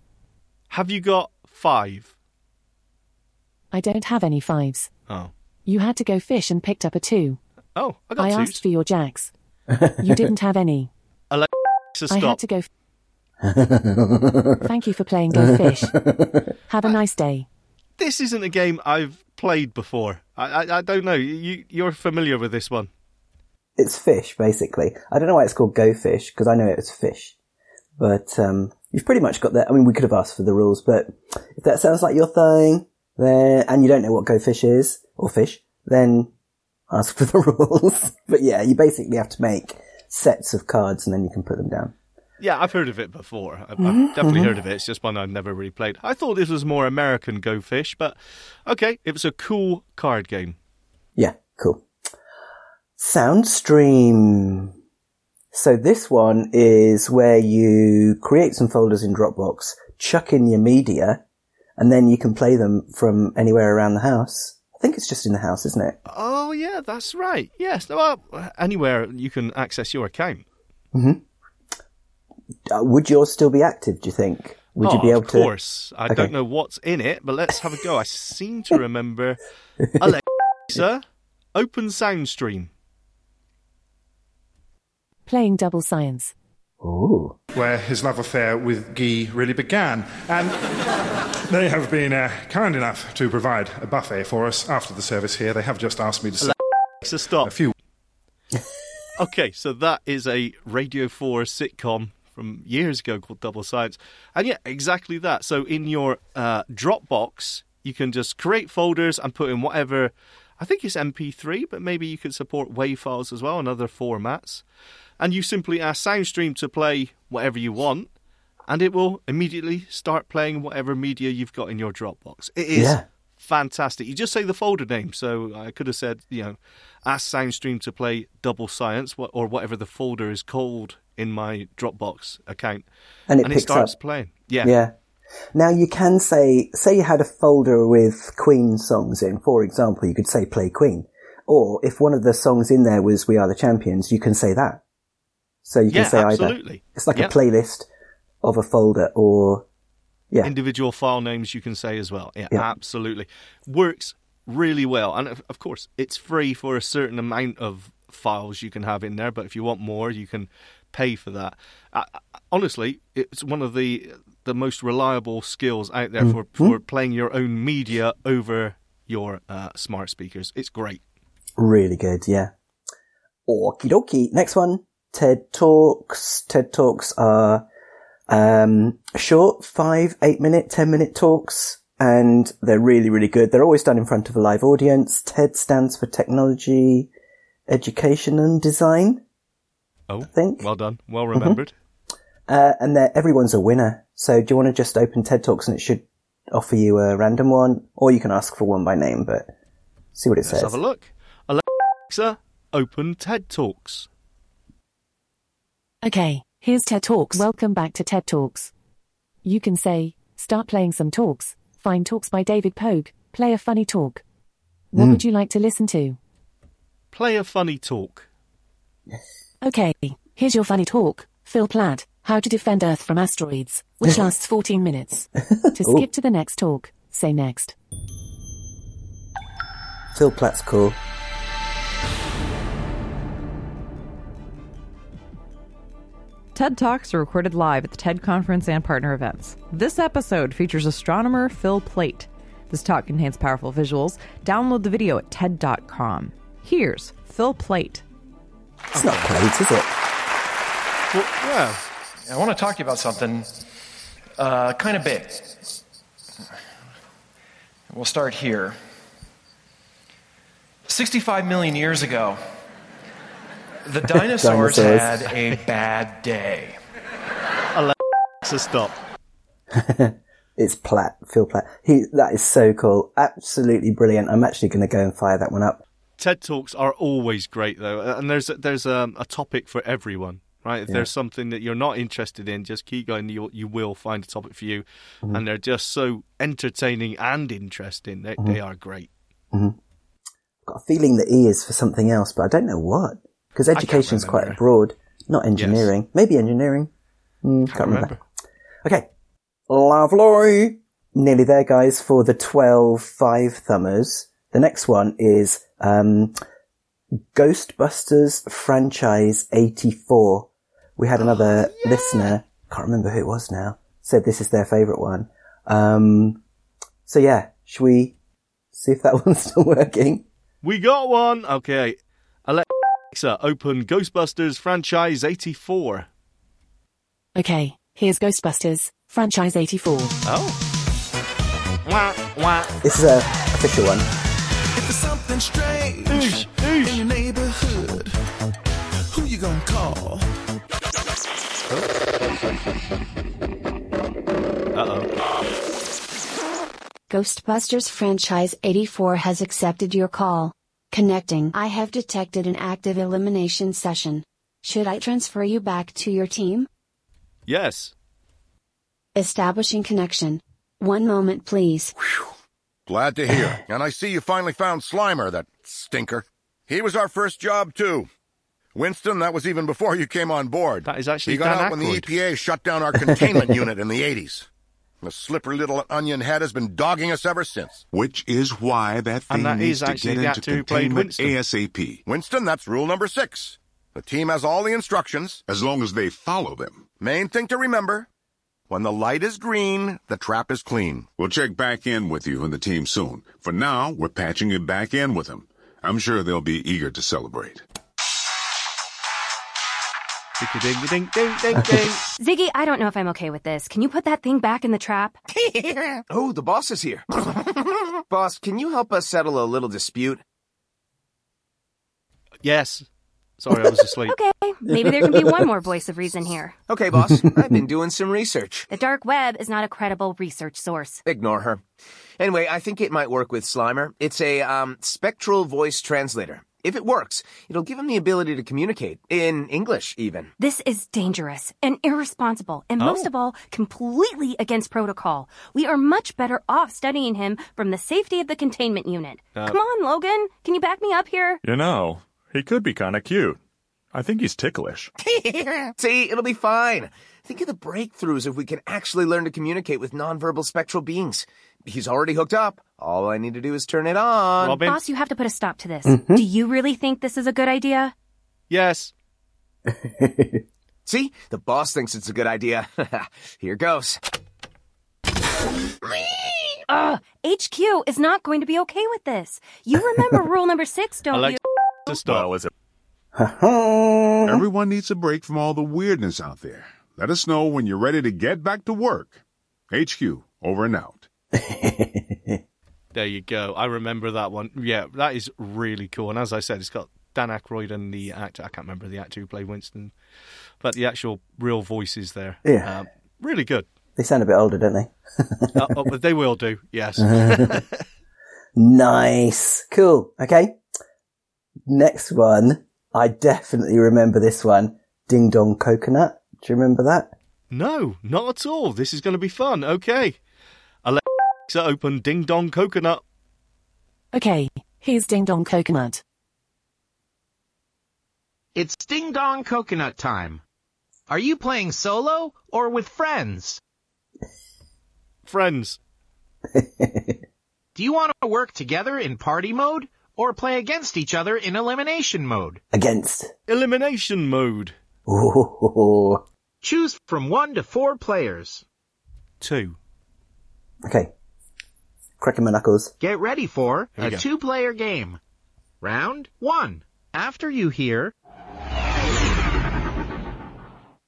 Have you got five? I don't have any fives. Oh. You had to go fish and picked up a two. Oh, I got two. I twos. Asked for your jacks. You didn't have any. Alexa, stop. I had to go f- Thank you for playing Go Fish. Have a nice day. This isn't a game I've played before. I, I, I don't know. You, you're familiar with this one. It's fish, basically. I don't know why it's called Go Fish, because I know it was fish. But um, you've pretty much got that. I mean, we could have asked for the rules, but if that sounds like your thing, then, and you don't know what Go Fish is, or fish, then ask for the rules. But yeah, you basically have to make sets of cards, and then you can put them down. Yeah, I've heard of it before. I've mm-hmm. definitely heard of it. It's just one I've never really played. I thought this was more American Go Fish, but okay, it was a cool card game. Yeah, cool. Sound Stream. So this one is where you create some folders in Dropbox, chuck in your media, and then you can play them from anywhere around the house. I think it's just in the house, isn't it? Oh, yeah, that's right. Yes, well, anywhere you can access your account. Mm-hmm. Would yours still be active, do you think? Would oh, you be able to? Of course. To... I okay. don't know what's in it, but let's have a go. I seem to remember. Alexa, open Sound Stream. Playing Double Science. Ooh. Where his love affair with Guy really began. And they have been uh, kind enough to provide a buffet for us after the service here. They have just asked me to Alexa, stop. A few. Okay, so that is a Radio four sitcom from years ago called Double Science. And yeah, exactly that. So in your uh, Dropbox, you can just create folders and put in whatever, I think it's M P three, but maybe you could support WAV files as well and other formats. And you simply ask SoundStream to play whatever you want, and it will immediately start playing whatever media you've got in your Dropbox. It is yeah. fantastic. You just say the folder name. So I could have said, you know, ask SoundStream to play Double Science or whatever the folder is called in my Dropbox account, and it, and it starts up. Playing. Yeah. Yeah. Now you can say, say you had a folder with Queen songs in, for example, you could say play Queen, or if one of the songs in there was We Are the Champions, you can say that. So you can yeah, say absolutely. Either. It's like yeah. a playlist of a folder or yeah. individual file names you can say as well. Yeah, yeah, absolutely. Works really well. And of course, it's free for a certain amount of files you can have in there, but if you want more, you can pay for that. I, I, honestly, it's one of the the most reliable skills out there mm-hmm. for, for playing your own media over your uh, smart speakers. It's great. Really good, yeah. Okie dokie. Next one, TED Talks. TED Talks are um, short, five, eight minute, ten minute talks, and they're really, really good. They're always done in front of a live audience. TED stands for Technology, Education and Design. Oh, I think. Well done. Well remembered. Mm-hmm. Uh, and everyone's a winner. So do you want to just open TED Talks and it should offer you a random one? Or you can ask for one by name, but see what it Let's says. Let's have a look. Alexa, open TED Talks. Okay, here's TED Talks. Welcome back to TED Talks. You can say, start playing some talks, find talks by David Pogue, play a funny talk. What mm. would you like to listen to? Play a funny talk. Okay, here's your funny talk, Phil Platt, How to Defend Earth from Asteroids, which lasts fourteen minutes. To skip to the next talk, say next. Phil Platt's cool. TED Talks are recorded live at the TED Conference and partner events. This episode features astronomer Phil Platt. This talk contains powerful visuals. Download the video at ted dot com. Here's Phil Platt. It's not plate, is it? Well, yeah. I want to talk to you about something uh, kind of big. We'll start here. sixty-five million years ago, the dinosaurs, dinosaurs. had a bad day. Alexa, stop. It's Platt, Phil Platt. He, that is so cool. Absolutely brilliant. I'm actually going to go and fire that one up. TED Talks are always great, though, and there's there's um, a topic for everyone. right? If yeah. there's something that you're not interested in, just keep going. You you will find a topic for you. Mm-hmm. And they're just so entertaining and interesting. They, mm-hmm. they are great. Mm-hmm. I've got a feeling that E is for something else, but I don't know what. Because education's quite broad. Not engineering. Yes. Maybe engineering. Mm, can't, can't remember. remember. Okay. Lovely. Nearly there, guys, for the twelve five-thumbers. The next one is um, Ghostbusters Franchise eighty-four. We had another oh, yeah. listener, can't remember who it was now, said this is their favourite one. Um, so, yeah, should we see if that one's still working? We got one! Okay. Alexa, open Ghostbusters Franchise eighty-four. Okay, here's Ghostbusters Franchise eighty-four. Oh. Wah, wah. This is a official one. If there's something strange eesh, eesh. in your neighborhood, who you gonna call? Uh-oh. Ghostbusters Franchise eighty-four has accepted your call. Connecting. I have detected an active elimination session. Should I transfer you back to your team? Yes. Establishing connection. One moment, please. Whew. Glad to hear. And I see you finally found Slimer, that stinker. He was our first job, too. Winston, that was even before you came on board. That is actually Dan Aykroyd. He got out when the E P A shut down our containment unit in the eighties. The slippery little onion head has been dogging us ever since. Which is why that thing and that needs is actually to get into containment ASAP. Winston, that's rule number six. The team has all the instructions. As long as they follow them. Main thing to remember... when the light is green, the trap is clean. We'll check back in with you and the team soon. For now, we're patching it back in with them. I'm sure they'll be eager to celebrate. Ding, ding, ding, ding, ding. Ziggy, I don't know if I'm okay with this. Can you put that thing back in the trap? Oh, the boss is here. Boss, can you help us settle a little dispute? Yes. Sorry, I was asleep. Okay, maybe there can be one more voice of reason here. Okay, boss, I've been doing some research. The dark web is not a credible research source. Ignore her. Anyway, I think it might work with Slimer. It's a um, spectral voice translator. If it works, it'll give him the ability to communicate, in English even. This is dangerous and irresponsible, and oh. most of all, completely against protocol. We are much better off studying him from the safety of the containment unit. Uh, Come on, Logan, can you back me up here? You know... he could be kind of cute. I think he's ticklish. See, it'll be fine. Think of the breakthroughs if we can actually learn to communicate with nonverbal spectral beings. He's already hooked up. All I need to do is turn it on. Robin. Boss, you have to put a stop to this. Mm-hmm. Do you really think this is a good idea? Yes. See, the boss thinks it's a good idea. Here goes. Ugh, H Q is not going to be okay with this. You remember rule number six, don't Alexa. you? To stop. Well, it's a... Everyone needs a break from all the weirdness out there. Let us know when you're ready to get back to work. H Q, over and out. There you go. I remember that one. Yeah, that is really cool. And as I said, it's got Dan Aykroyd and the actor. I can't remember the actor who played Winston. But the actual real voices there. Yeah. Um, really good. They sound a bit older, don't they? uh, oh, but they will do, yes. Nice. Cool. Okay. Next one, I definitely remember this one, Ding Dong Coconut. Do you remember that? No, not at all. This is going to be fun. Okay. Alexa, open Ding Dong Coconut. Okay, here's Ding Dong Coconut. It's Ding Dong Coconut time. Are you playing solo or with friends? Friends. Do you want to work together in party mode? Or play against each other in elimination mode. Against. Elimination mode. Ooh. Choose from one to four players. Two. Okay. Cracking my knuckles. Get ready for a go. two-player game. Round one. After you hear...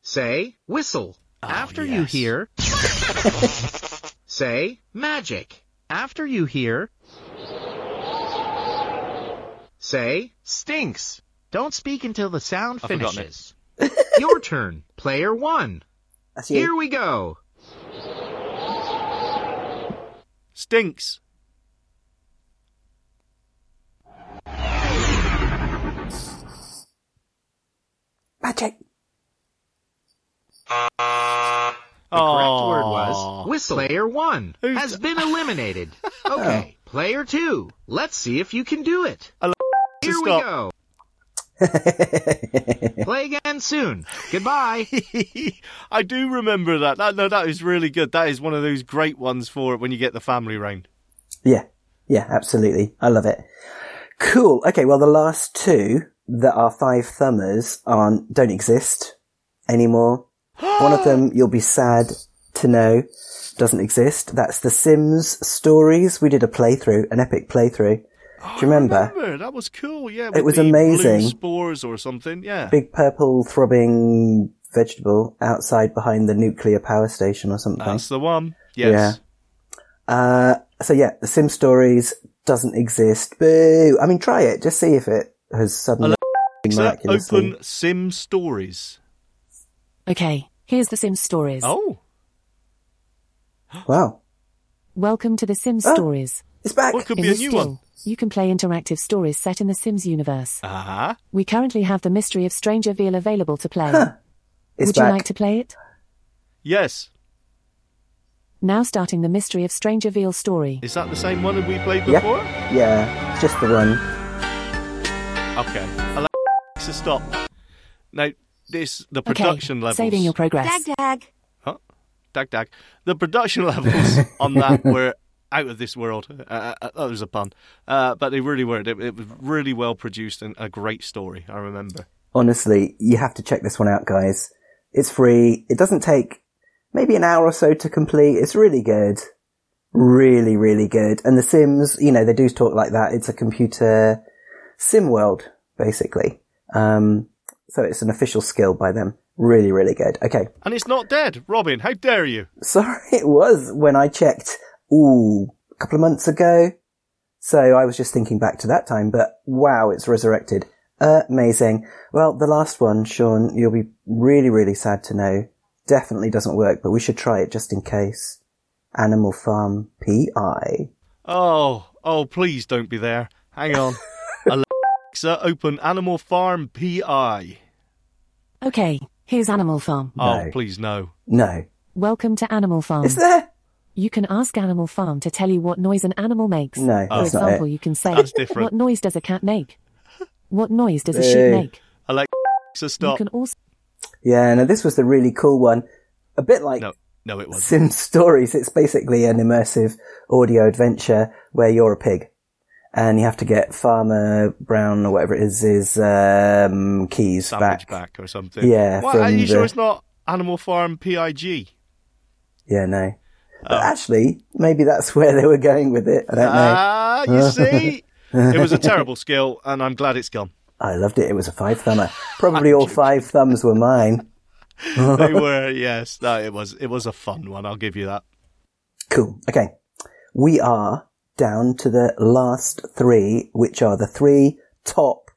say, whistle. Oh, After yes. you hear... say, magic. After you hear... say, stinks. Don't speak until the sound I've finishes. Your turn, player one. Here we go. Stinks. Magic. The correct Aww. Word was, whistle player one has been eliminated. Okay, player two, let's see if you can do it. Here we go. Play again soon. Goodbye. I do remember that. that. No, that is really good. That is one of those great ones for it when you get the family round. Yeah, yeah, absolutely. I love it. Cool. Okay, well, the last two that are five thumbers aren't, don't exist anymore. One of them, you'll be sad to know, doesn't exist. That's The Sims Stories. We did a playthrough, an epic playthrough. Oh, do you remember? remember? That was cool, yeah. It was amazing. Blue spores or something, yeah. Big purple throbbing vegetable outside behind the nuclear power station or something. That's the one, yes. Yeah. Uh, so yeah, The Sims Stories doesn't exist. Boo! I mean, try it. Just see if it has suddenly... Alexa, open Sims Stories. Okay, here's The Sims Stories. Oh. Wow. Welcome to The Sims oh, Stories. It's back. What could in be a new still, one? You can play interactive stories set in The Sims universe. Uh-huh. We currently have The Mystery of Strangerville available to play. Huh. It's Would back. you like to play it? Yes. Now starting The Mystery of Strangerville story. Is that the same one that we played before? Yep. Yeah, just the one. Okay. Alexa, stop. Now... This the production okay, levels. Saving your progress. Dag dag. Huh? Dag dag. The production levels on that were out of this world. Uh, that was a pun, uh, but they really were. It, it was really well produced and a great story. I remember. Honestly, you have to check this one out, guys. It's free. It doesn't take maybe an hour or so to complete. It's really good, really, really good. And The Sims, you know, they do talk like that. It's a computer sim world, basically. Um, So it's an official skill by them. Really, really good. Okay. And it's not dead, Robin. How dare you? Sorry, it was when I checked, ooh, a couple of months ago. So I was just thinking back to that time, but wow, it's resurrected. Amazing. Well, the last one, Sean, you'll be really, really sad to know. Definitely doesn't work, but we should try it just in case. Animal Farm P I. Oh, oh, please don't be there. Hang on. Alexa, open Animal Farm P I. Okay, here's Animal Farm. Oh, no. Please, no. No. Welcome to Animal Farm. Is there? You can ask Animal Farm to tell you what noise an animal makes. No, oh, that's not it. For example, you can say, what noise does a cat make? What noise does a sheep make? Alexa, stop. You can also... Yeah, no, this was the really cool one. A bit like no, no, it wasn't. Sims Stories. It's basically an immersive audio adventure where you're a pig. And you have to get Farmer Brown or whatever it is, his um, keys back. back or something. Yeah. Well, are you the... sure it's not Animal Farm P I G? Yeah, no. Um, but actually, maybe that's where they were going with it. I don't know. Ah, you see? It was a terrible skill, and I'm glad it's gone. I loved it. It was a five-thumber. Probably all five thumbs were mine. They were, yes. No, it was, it was a fun one. I'll give you that. Cool. Okay. We are... down to the last three, which are the three top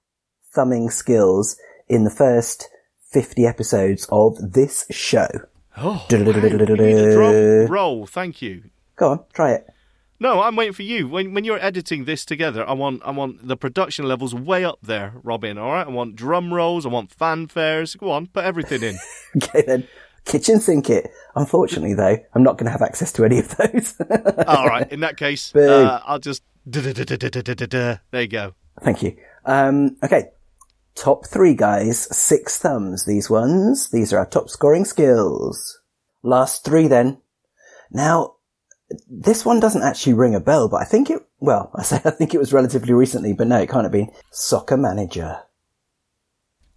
thumbing skills in the first fifty episodes of this show. Oh, drum roll, thank you. Go on, try it. No, I'm waiting for you. When when you're editing this together, I want I want the production levels way up there, Robin, all right? I want drum rolls, I want fanfares. Go on, put everything in. Okay, then. Kitchen sink it. Unfortunately, though, I'm not going to have access to any of those. All right. In that case, uh, I'll just... There you go. Thank you. Um, okay. Top three, guys. Six thumbs, these ones. These are our top scoring skills. Last three, then. Now, this one doesn't actually ring a bell, but I think it... Well, I say I think it was relatively recently, but no, it can't have been. Soccer Manager.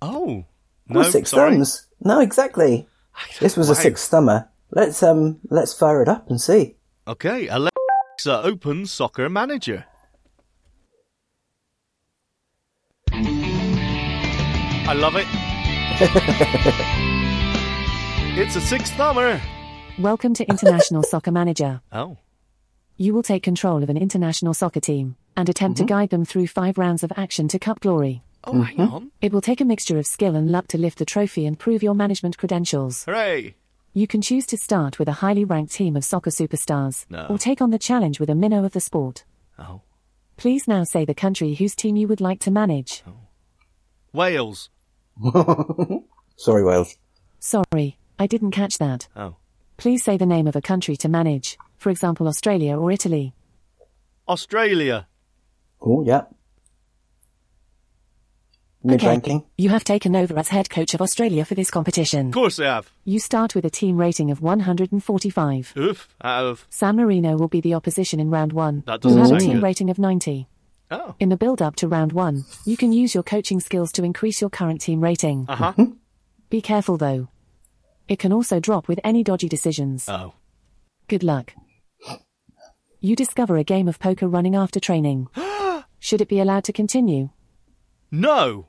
Oh. No, oh, six sorry. thumbs. No, exactly. This was wow. a six-thumber. Let's um, let's fire it up and see. Okay, Alexa, open Soccer Manager. I love it. It's a six-thumber. Welcome to International Soccer Manager. Oh. You will take control of an international soccer team and attempt mm-hmm. to guide them through five rounds of action to cup glory. Oh, mm-hmm. hang on. It will take a mixture of skill and luck to lift the trophy and prove your management credentials. Hooray! You can choose to start with a highly ranked team of soccer superstars, no. or take on the challenge with a minnow of the sport. Oh. Please now say the country whose team you would like to manage. Oh. Wales. Sorry, Wales. Sorry, I didn't catch that. Oh. Please say the name of a country to manage, for example Australia or Italy. Australia. Oh, yeah. Mid-ranking. Okay. You have taken over as head coach of Australia for this competition. Of course I have. You start with a team rating of one hundred forty-five. Oof, out of... San Marino will be the opposition in round one. That doesn't sound good. You have a team rating of ninety. Oh. In the build-up to round one, you can use your coaching skills to increase your current team rating. Uh-huh. Mm-hmm. Be careful, though. It can also drop with any dodgy decisions. Oh. Good luck. You discover a game of poker running after training. Should it be allowed to continue? No!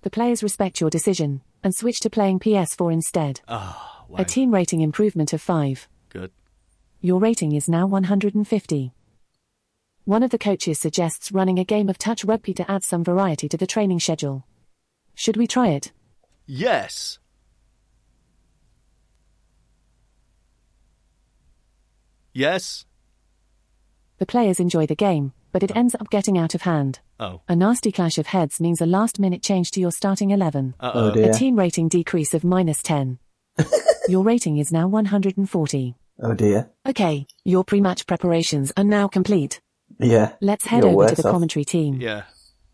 The players respect your decision and switch to playing P S four instead. Oh, wow. A team rating improvement of five. Good. Your rating is now one hundred fifty. One of the coaches suggests running a game of touch rugby to add some variety to the training schedule. Should we try it? Yes. Yes. The players enjoy the game, but it ends up getting out of hand. Oh. A nasty clash of heads means a last-minute change to your starting eleven. Uh-oh. Oh dear. A team rating decrease of minus ten. Your rating is now one hundred forty. Oh dear. Okay, your pre-match preparations are now complete. Yeah. Let's head over to the off. commentary team. Yeah.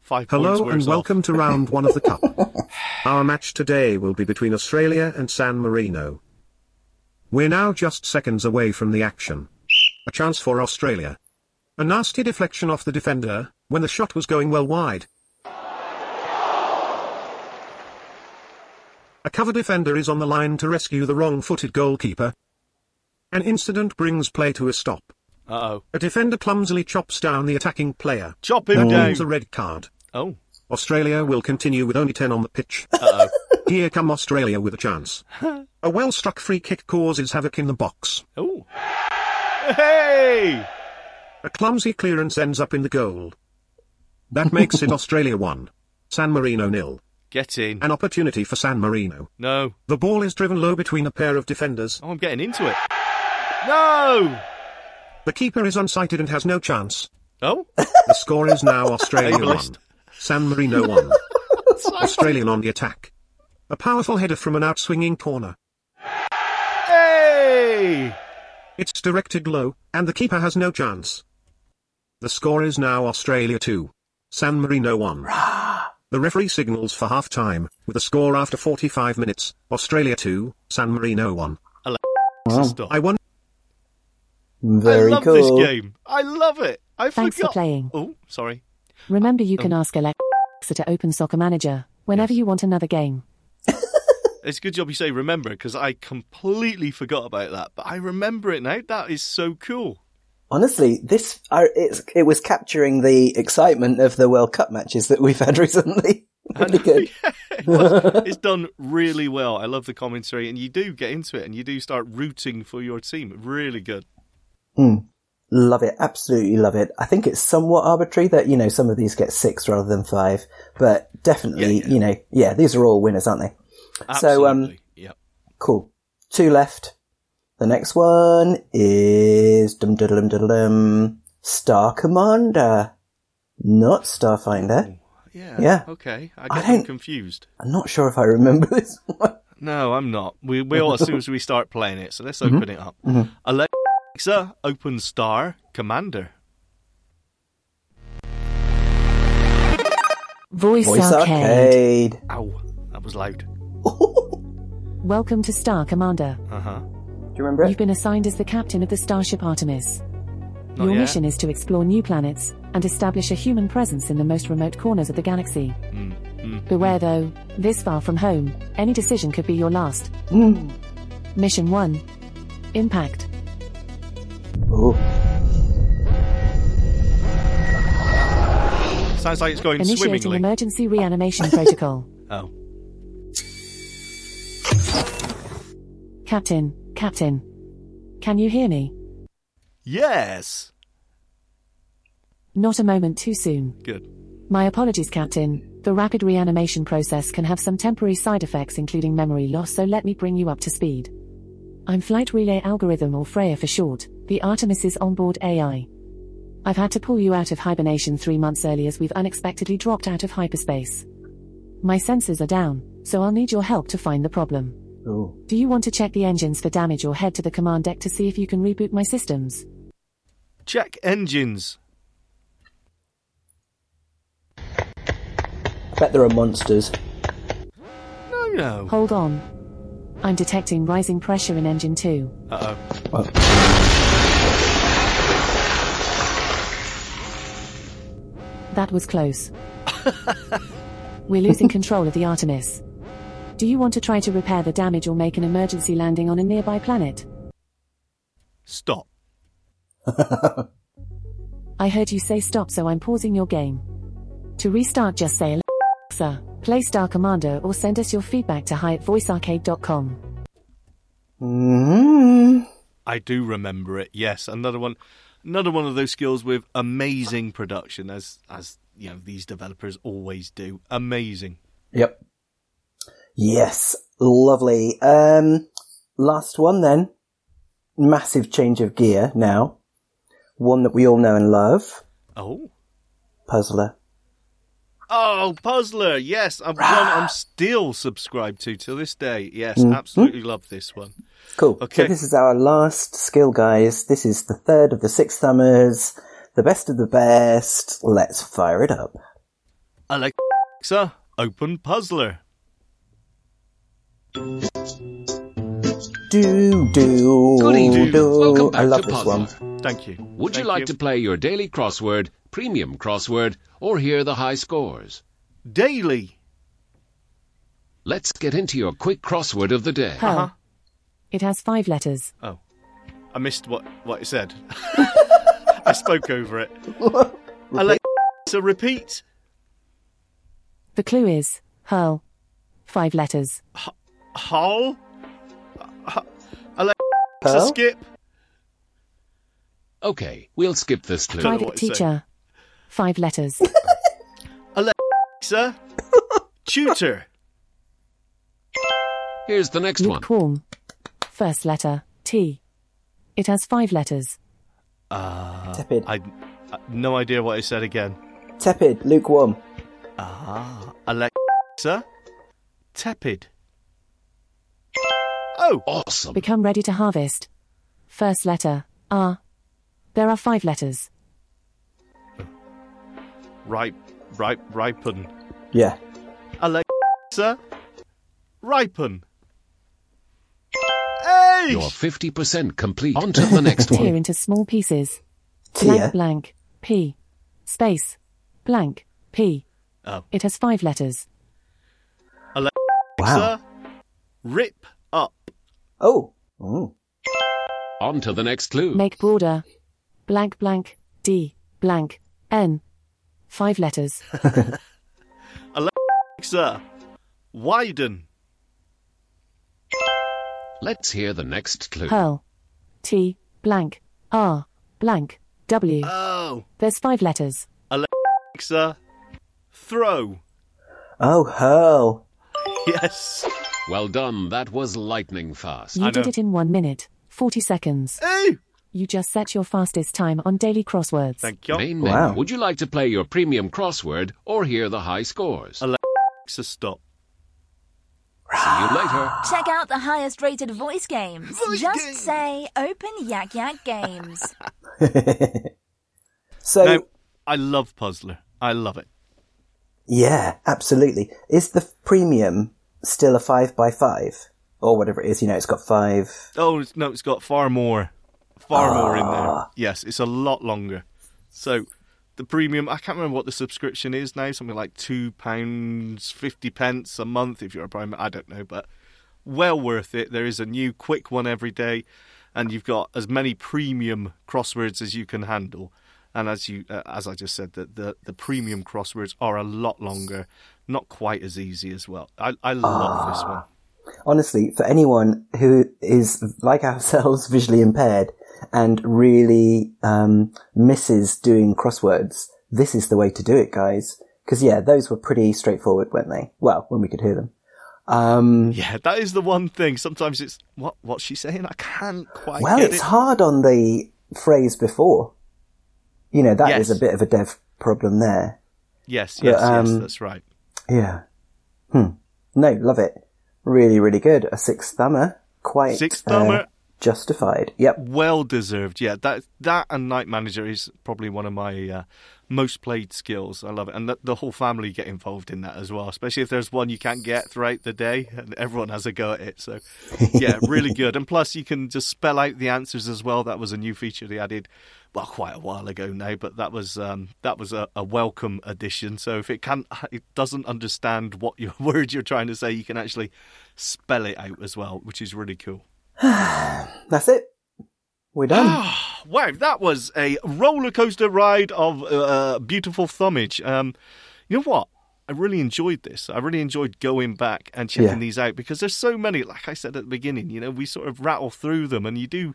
Five Hello and welcome off. to round one of the cup. Our match today will be between Australia and San Marino. We're now just seconds away from the action. A chance for Australia. A nasty deflection off the defender, when the shot was going well wide. A cover defender is on the line to rescue the wrong-footed goalkeeper. An incident brings play to a stop. Uh-oh. A defender clumsily chops down the attacking player. Chop him down. It's a red card. Oh. Australia will continue with only ten on the pitch. Uh-oh. Here come Australia with a chance. A well-struck free kick causes havoc in the box. Oh. Hey! A clumsy clearance ends up in the goal. That makes it Australia one. San Marino nil. Get in. An opportunity for San Marino. No. The ball is driven low between a pair of defenders. Oh, I'm getting into it. No! The keeper is unsighted and has no chance. Oh? The score is now Australia one. San Marino one. Australian on the attack. A powerful header from an outswinging corner. Hey! It's directed low, and the keeper has no chance. The score is now Australia two. San Marino one. The referee signals for half-time, with a score after forty-five minutes. Australia two, San Marino one. Alexa, I won. Very I love cool. this game. I love it. I Thanks forgot. for playing. Oh, sorry. Remember you can oh. ask Alexa to open Soccer Manager whenever yes. you want another game. It's a good job you say remember, because I completely forgot about that. But I remember it now. That is so cool. Honestly, this I, it's, it was capturing the excitement of the World Cup matches that we've had recently. Really good. Yeah, it was. It's done really well. I love the commentary, and you do get into it, and you do start rooting for your team. Really good. Mm. Love it. Absolutely love it. I think it's somewhat arbitrary that, you know, some of these get six rather than five, but definitely, yeah, yeah. you know, yeah, these are all winners, aren't they? Absolutely. So, um, yep. Cool. Two left. The next one is dum dum dum dum dum Star Commander, not Starfinder. Oh, yeah. Yeah. Okay. I get I them confused. I'm not sure if I remember this one. No, I'm not. We will as soon as we start playing it. So let's open mm-hmm. it up. Mm-hmm. Alexa, open Star Commander. Voice, Voice arcade. arcade. Ow, that was loud. Welcome to Star Commander. Uh huh. You remember it? You've been assigned as the captain of the starship Artemis. Not Your yet. mission is to explore new planets and establish a human presence in the most remote corners of the galaxy. Mm, mm, Beware mm. though, this far from home, any decision could be your last. Mm. Mission one. Impact. Ooh. Sounds like it's going Initiating swimmingly. Initiating emergency reanimation protocol. Oh. Captain. Captain, can you hear me? Yes. Not a moment too soon. Good. My apologies, Captain. The rapid reanimation process can have some temporary side effects, including memory loss, so let me bring you up to speed. I'm Flight Relay Algorithm, or Freya for short, the Artemis's onboard A I. I've had to pull you out of hibernation three months early as we've unexpectedly dropped out of hyperspace. My sensors are down, so I'll need your help to find the problem. Oh. Do you want to check the engines for damage or head to the command deck to see if you can reboot my systems? Check engines. I bet there are monsters. No, no. Hold on. I'm detecting rising pressure in engine two. Uh-oh. Oh. That was close. We're losing control of the Artemis. Do you want to try to repair the damage or make an emergency landing on a nearby planet? Stop. I heard you say stop, so I'm pausing your game. To restart, just say Alexa, play Star Commander, or send us your feedback to hi at voice arcade dot com. Mm-hmm. I do remember it, yes. Another one another one of those skills with amazing production, as as you know, these developers always do. Amazing. Yep. Yes, lovely. Um, last one then. Massive change of gear now. One that we all know and love. Oh. Puzzler. Oh, Puzzler. Yes, I'm, one I'm still subscribed to to this day. Yes, mm-hmm. Absolutely love this one. Cool. Okay. So this is our last skill, guys. This is the third of the Six Thumbers. The best of the best. Let's fire it up. Alexa, open Puzzler. Do, do, good evening. Do. Welcome back I love to this Puzzler. One. Thank you. Would Thank you like you. to play your daily crossword, premium crossword, or hear the high scores? Daily. Let's get into your quick crossword of the day. Pearl. Uh-huh. It has five letters. Oh. I missed what, what it said. I spoke over it. Alexa, repeat. The clue is Hurl. Five letters. H- Hull? H- Alexa, Pearl? Skip. Okay, we'll skip this clue. Private teacher. Five letters. Alexa, tutor. Here's the next one. First letter, T. It has five letters. Uh, Tepid. I, I no idea what it said again. Tepid, lukewarm. Ah, Alexa, tepid. Oh, awesome. Become ready to harvest. First letter, R. There are five letters. Ripe, ripe, ripen. Yeah. Alexa, ripen. Hey! You're fifty percent complete. On to the next one. Tear into small pieces. Blank, yeah. Blank, P. Space, blank, P. Oh. It has five letters. Alexa, wow. Rip up. Oh. Ooh. On to the next clue. Make broader. Blank, blank, D, blank, N. Five letters. Alexa, widen. Let's hear the next clue. Pearl. T, blank, R, blank, W. Oh. There's five letters. Alexa, throw. Oh, hurl. Yes. Well done. That was lightning fast. You did it in one minute, forty seconds. Hey! You just set your fastest time on Daily Crosswords. Thank you. Main wow. Menu. Would you like to play your premium crossword or hear the high scores? Alexa, stop. See you later. Check out the highest rated voice games. Voice just game. Say, open Yak Yak Games. So, now, I love Puzzler. I love it. Yeah, absolutely. Is the premium still a five by five? Or whatever it is, you know, it's got five... Oh, no, it's got far more. Far ah. more in there. Yes, it's a lot longer. So the premium, I can't remember what the subscription is now, something like two pounds fifty a month if you're a prime, I don't know, but well worth it. There is a new quick one every day, and you've got as many premium crosswords as you can handle. And as you, uh, as I just said, the, the, the premium crosswords are a lot longer, not quite as easy as well. I, I love ah. this one. Honestly, for anyone who is, like ourselves, visually impaired, and really um, misses doing crosswords, this is the way to do it, guys. Because, yeah, those were pretty straightforward, weren't they? Well, when we could hear them. Um, yeah, that is the one thing. Sometimes it's, what, what's she saying? I can't quite well, get it. Well, it's hard on the phrase before. You know, that yes. is a bit of a dev problem there. Yes, yes, but, um, yes, that's right. Yeah. Hmm. No, love it. Really, really good. A six thumber. Quite six thumber. Uh, justified. Yep. Well deserved. Yeah, that that and Knight Manager is probably one of my uh, most played skills. I love it, and the, the whole family get involved in that as well. Especially if there's one you can't get throughout the day, and everyone has a go at it. So, yeah, really good. And plus, you can just spell out the answers as well. That was a new feature they added. Well, quite a while ago now, but that was um, that was a, a welcome addition. So if it can, it doesn't understand what your word you're trying to say, you can actually spell it out as well, which is really cool. That's it. We're done. Wow, that was a roller coaster ride of uh, beautiful thumbage. Um, you know what? I really enjoyed this. I really enjoyed going back and checking yeah. these out because there's so many. Like I said at the beginning, you know, we sort of rattle through them, and you do,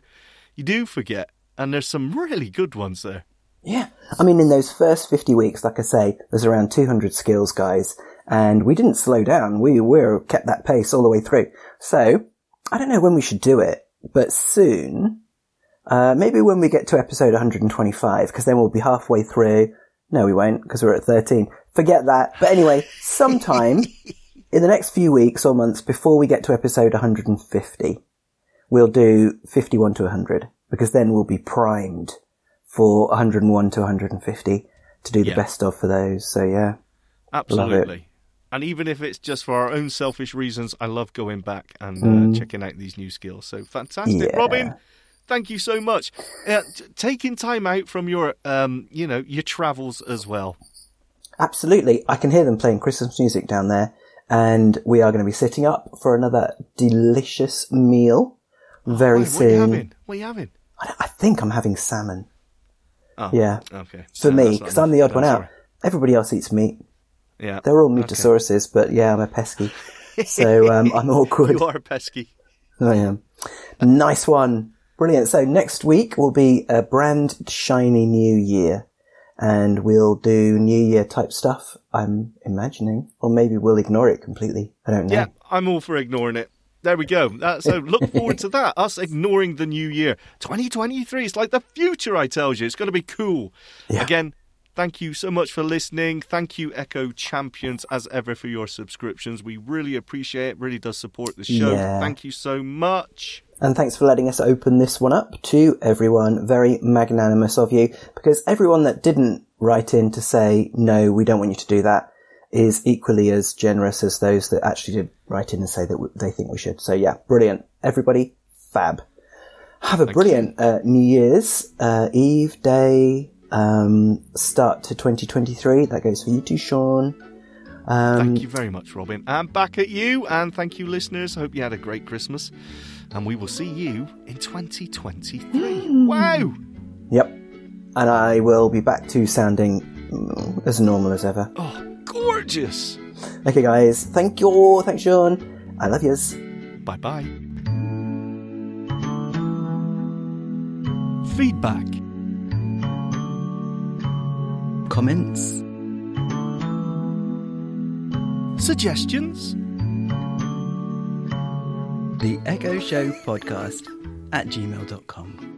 you do forget. And there's some really good ones there. Yeah. I mean, in those first fifty weeks, like I say, there's around two hundred skills, guys. And we didn't slow down. We were kept that pace all the way through. So I don't know when we should do it, but soon, uh, maybe when we get to episode one hundred twenty-five, because then we'll be halfway through. No, we won't, because we're at thirteen. Forget that. But anyway, sometime in the next few weeks or months before we get to episode one hundred fifty, we'll do fifty-one to one hundred. Because then we'll be primed for one hundred one to one hundred fifty to do the yeah. best of for those. So, yeah. Absolutely. And even if it's just for our own selfish reasons, I love going back and mm. uh, checking out these new skills. So, fantastic, yeah. Robin. Thank you so much. Uh, t- taking time out from your, um, you know, your travels as well. Absolutely. I can hear them playing Christmas music down there. And we are going to be sitting up for another delicious meal very oh, wait, soon. What are you having? What are you having? I think I'm having salmon. Oh, yeah. Okay. For no, me, because I'm the odd no, one sorry. out. Everybody else eats meat. Yeah. They're all mutasauruses, okay. But yeah, I'm a pesky. So um, I'm awkward. You are a pesky. I am. Nice one. Brilliant. So next week will be a brand shiny new year. And we'll do new year type stuff, I'm imagining. Or maybe we'll ignore it completely. I don't know. Yeah, I'm all for ignoring it. There we go. Uh, so look forward to that. Us ignoring the new year. twenty twenty-three. It's like the future, I tell you. It's going to be cool. Yeah. Again, thank you so much for listening. Thank you, Echo Champions, as ever, for your subscriptions. We really appreciate it. Really does support the show. Yeah. Thank you so much. And thanks for letting us open this one up to everyone. Very magnanimous of you. Because everyone that didn't write in to say, no, we don't want you to do that, is equally as generous as those that actually did write in and say that they think we should. So yeah, brilliant. Everybody, fab. Have a Thank brilliant uh, New Year's uh, Eve day, um, start to twenty twenty-three. That goes for you too, Sean. Um, thank you very much, Robin. And back at you. And thank you, listeners. Hope you had a great Christmas. And we will see you in twenty twenty-three. Mm. Wow! Yep. And I will be back to sounding as normal as ever. Oh. Gorgeous. Okay, guys. Thank you. Thanks, Sean. I love yous. Bye bye. Feedback. Comments. Suggestions. The Echo Show Podcast at gmail dot com.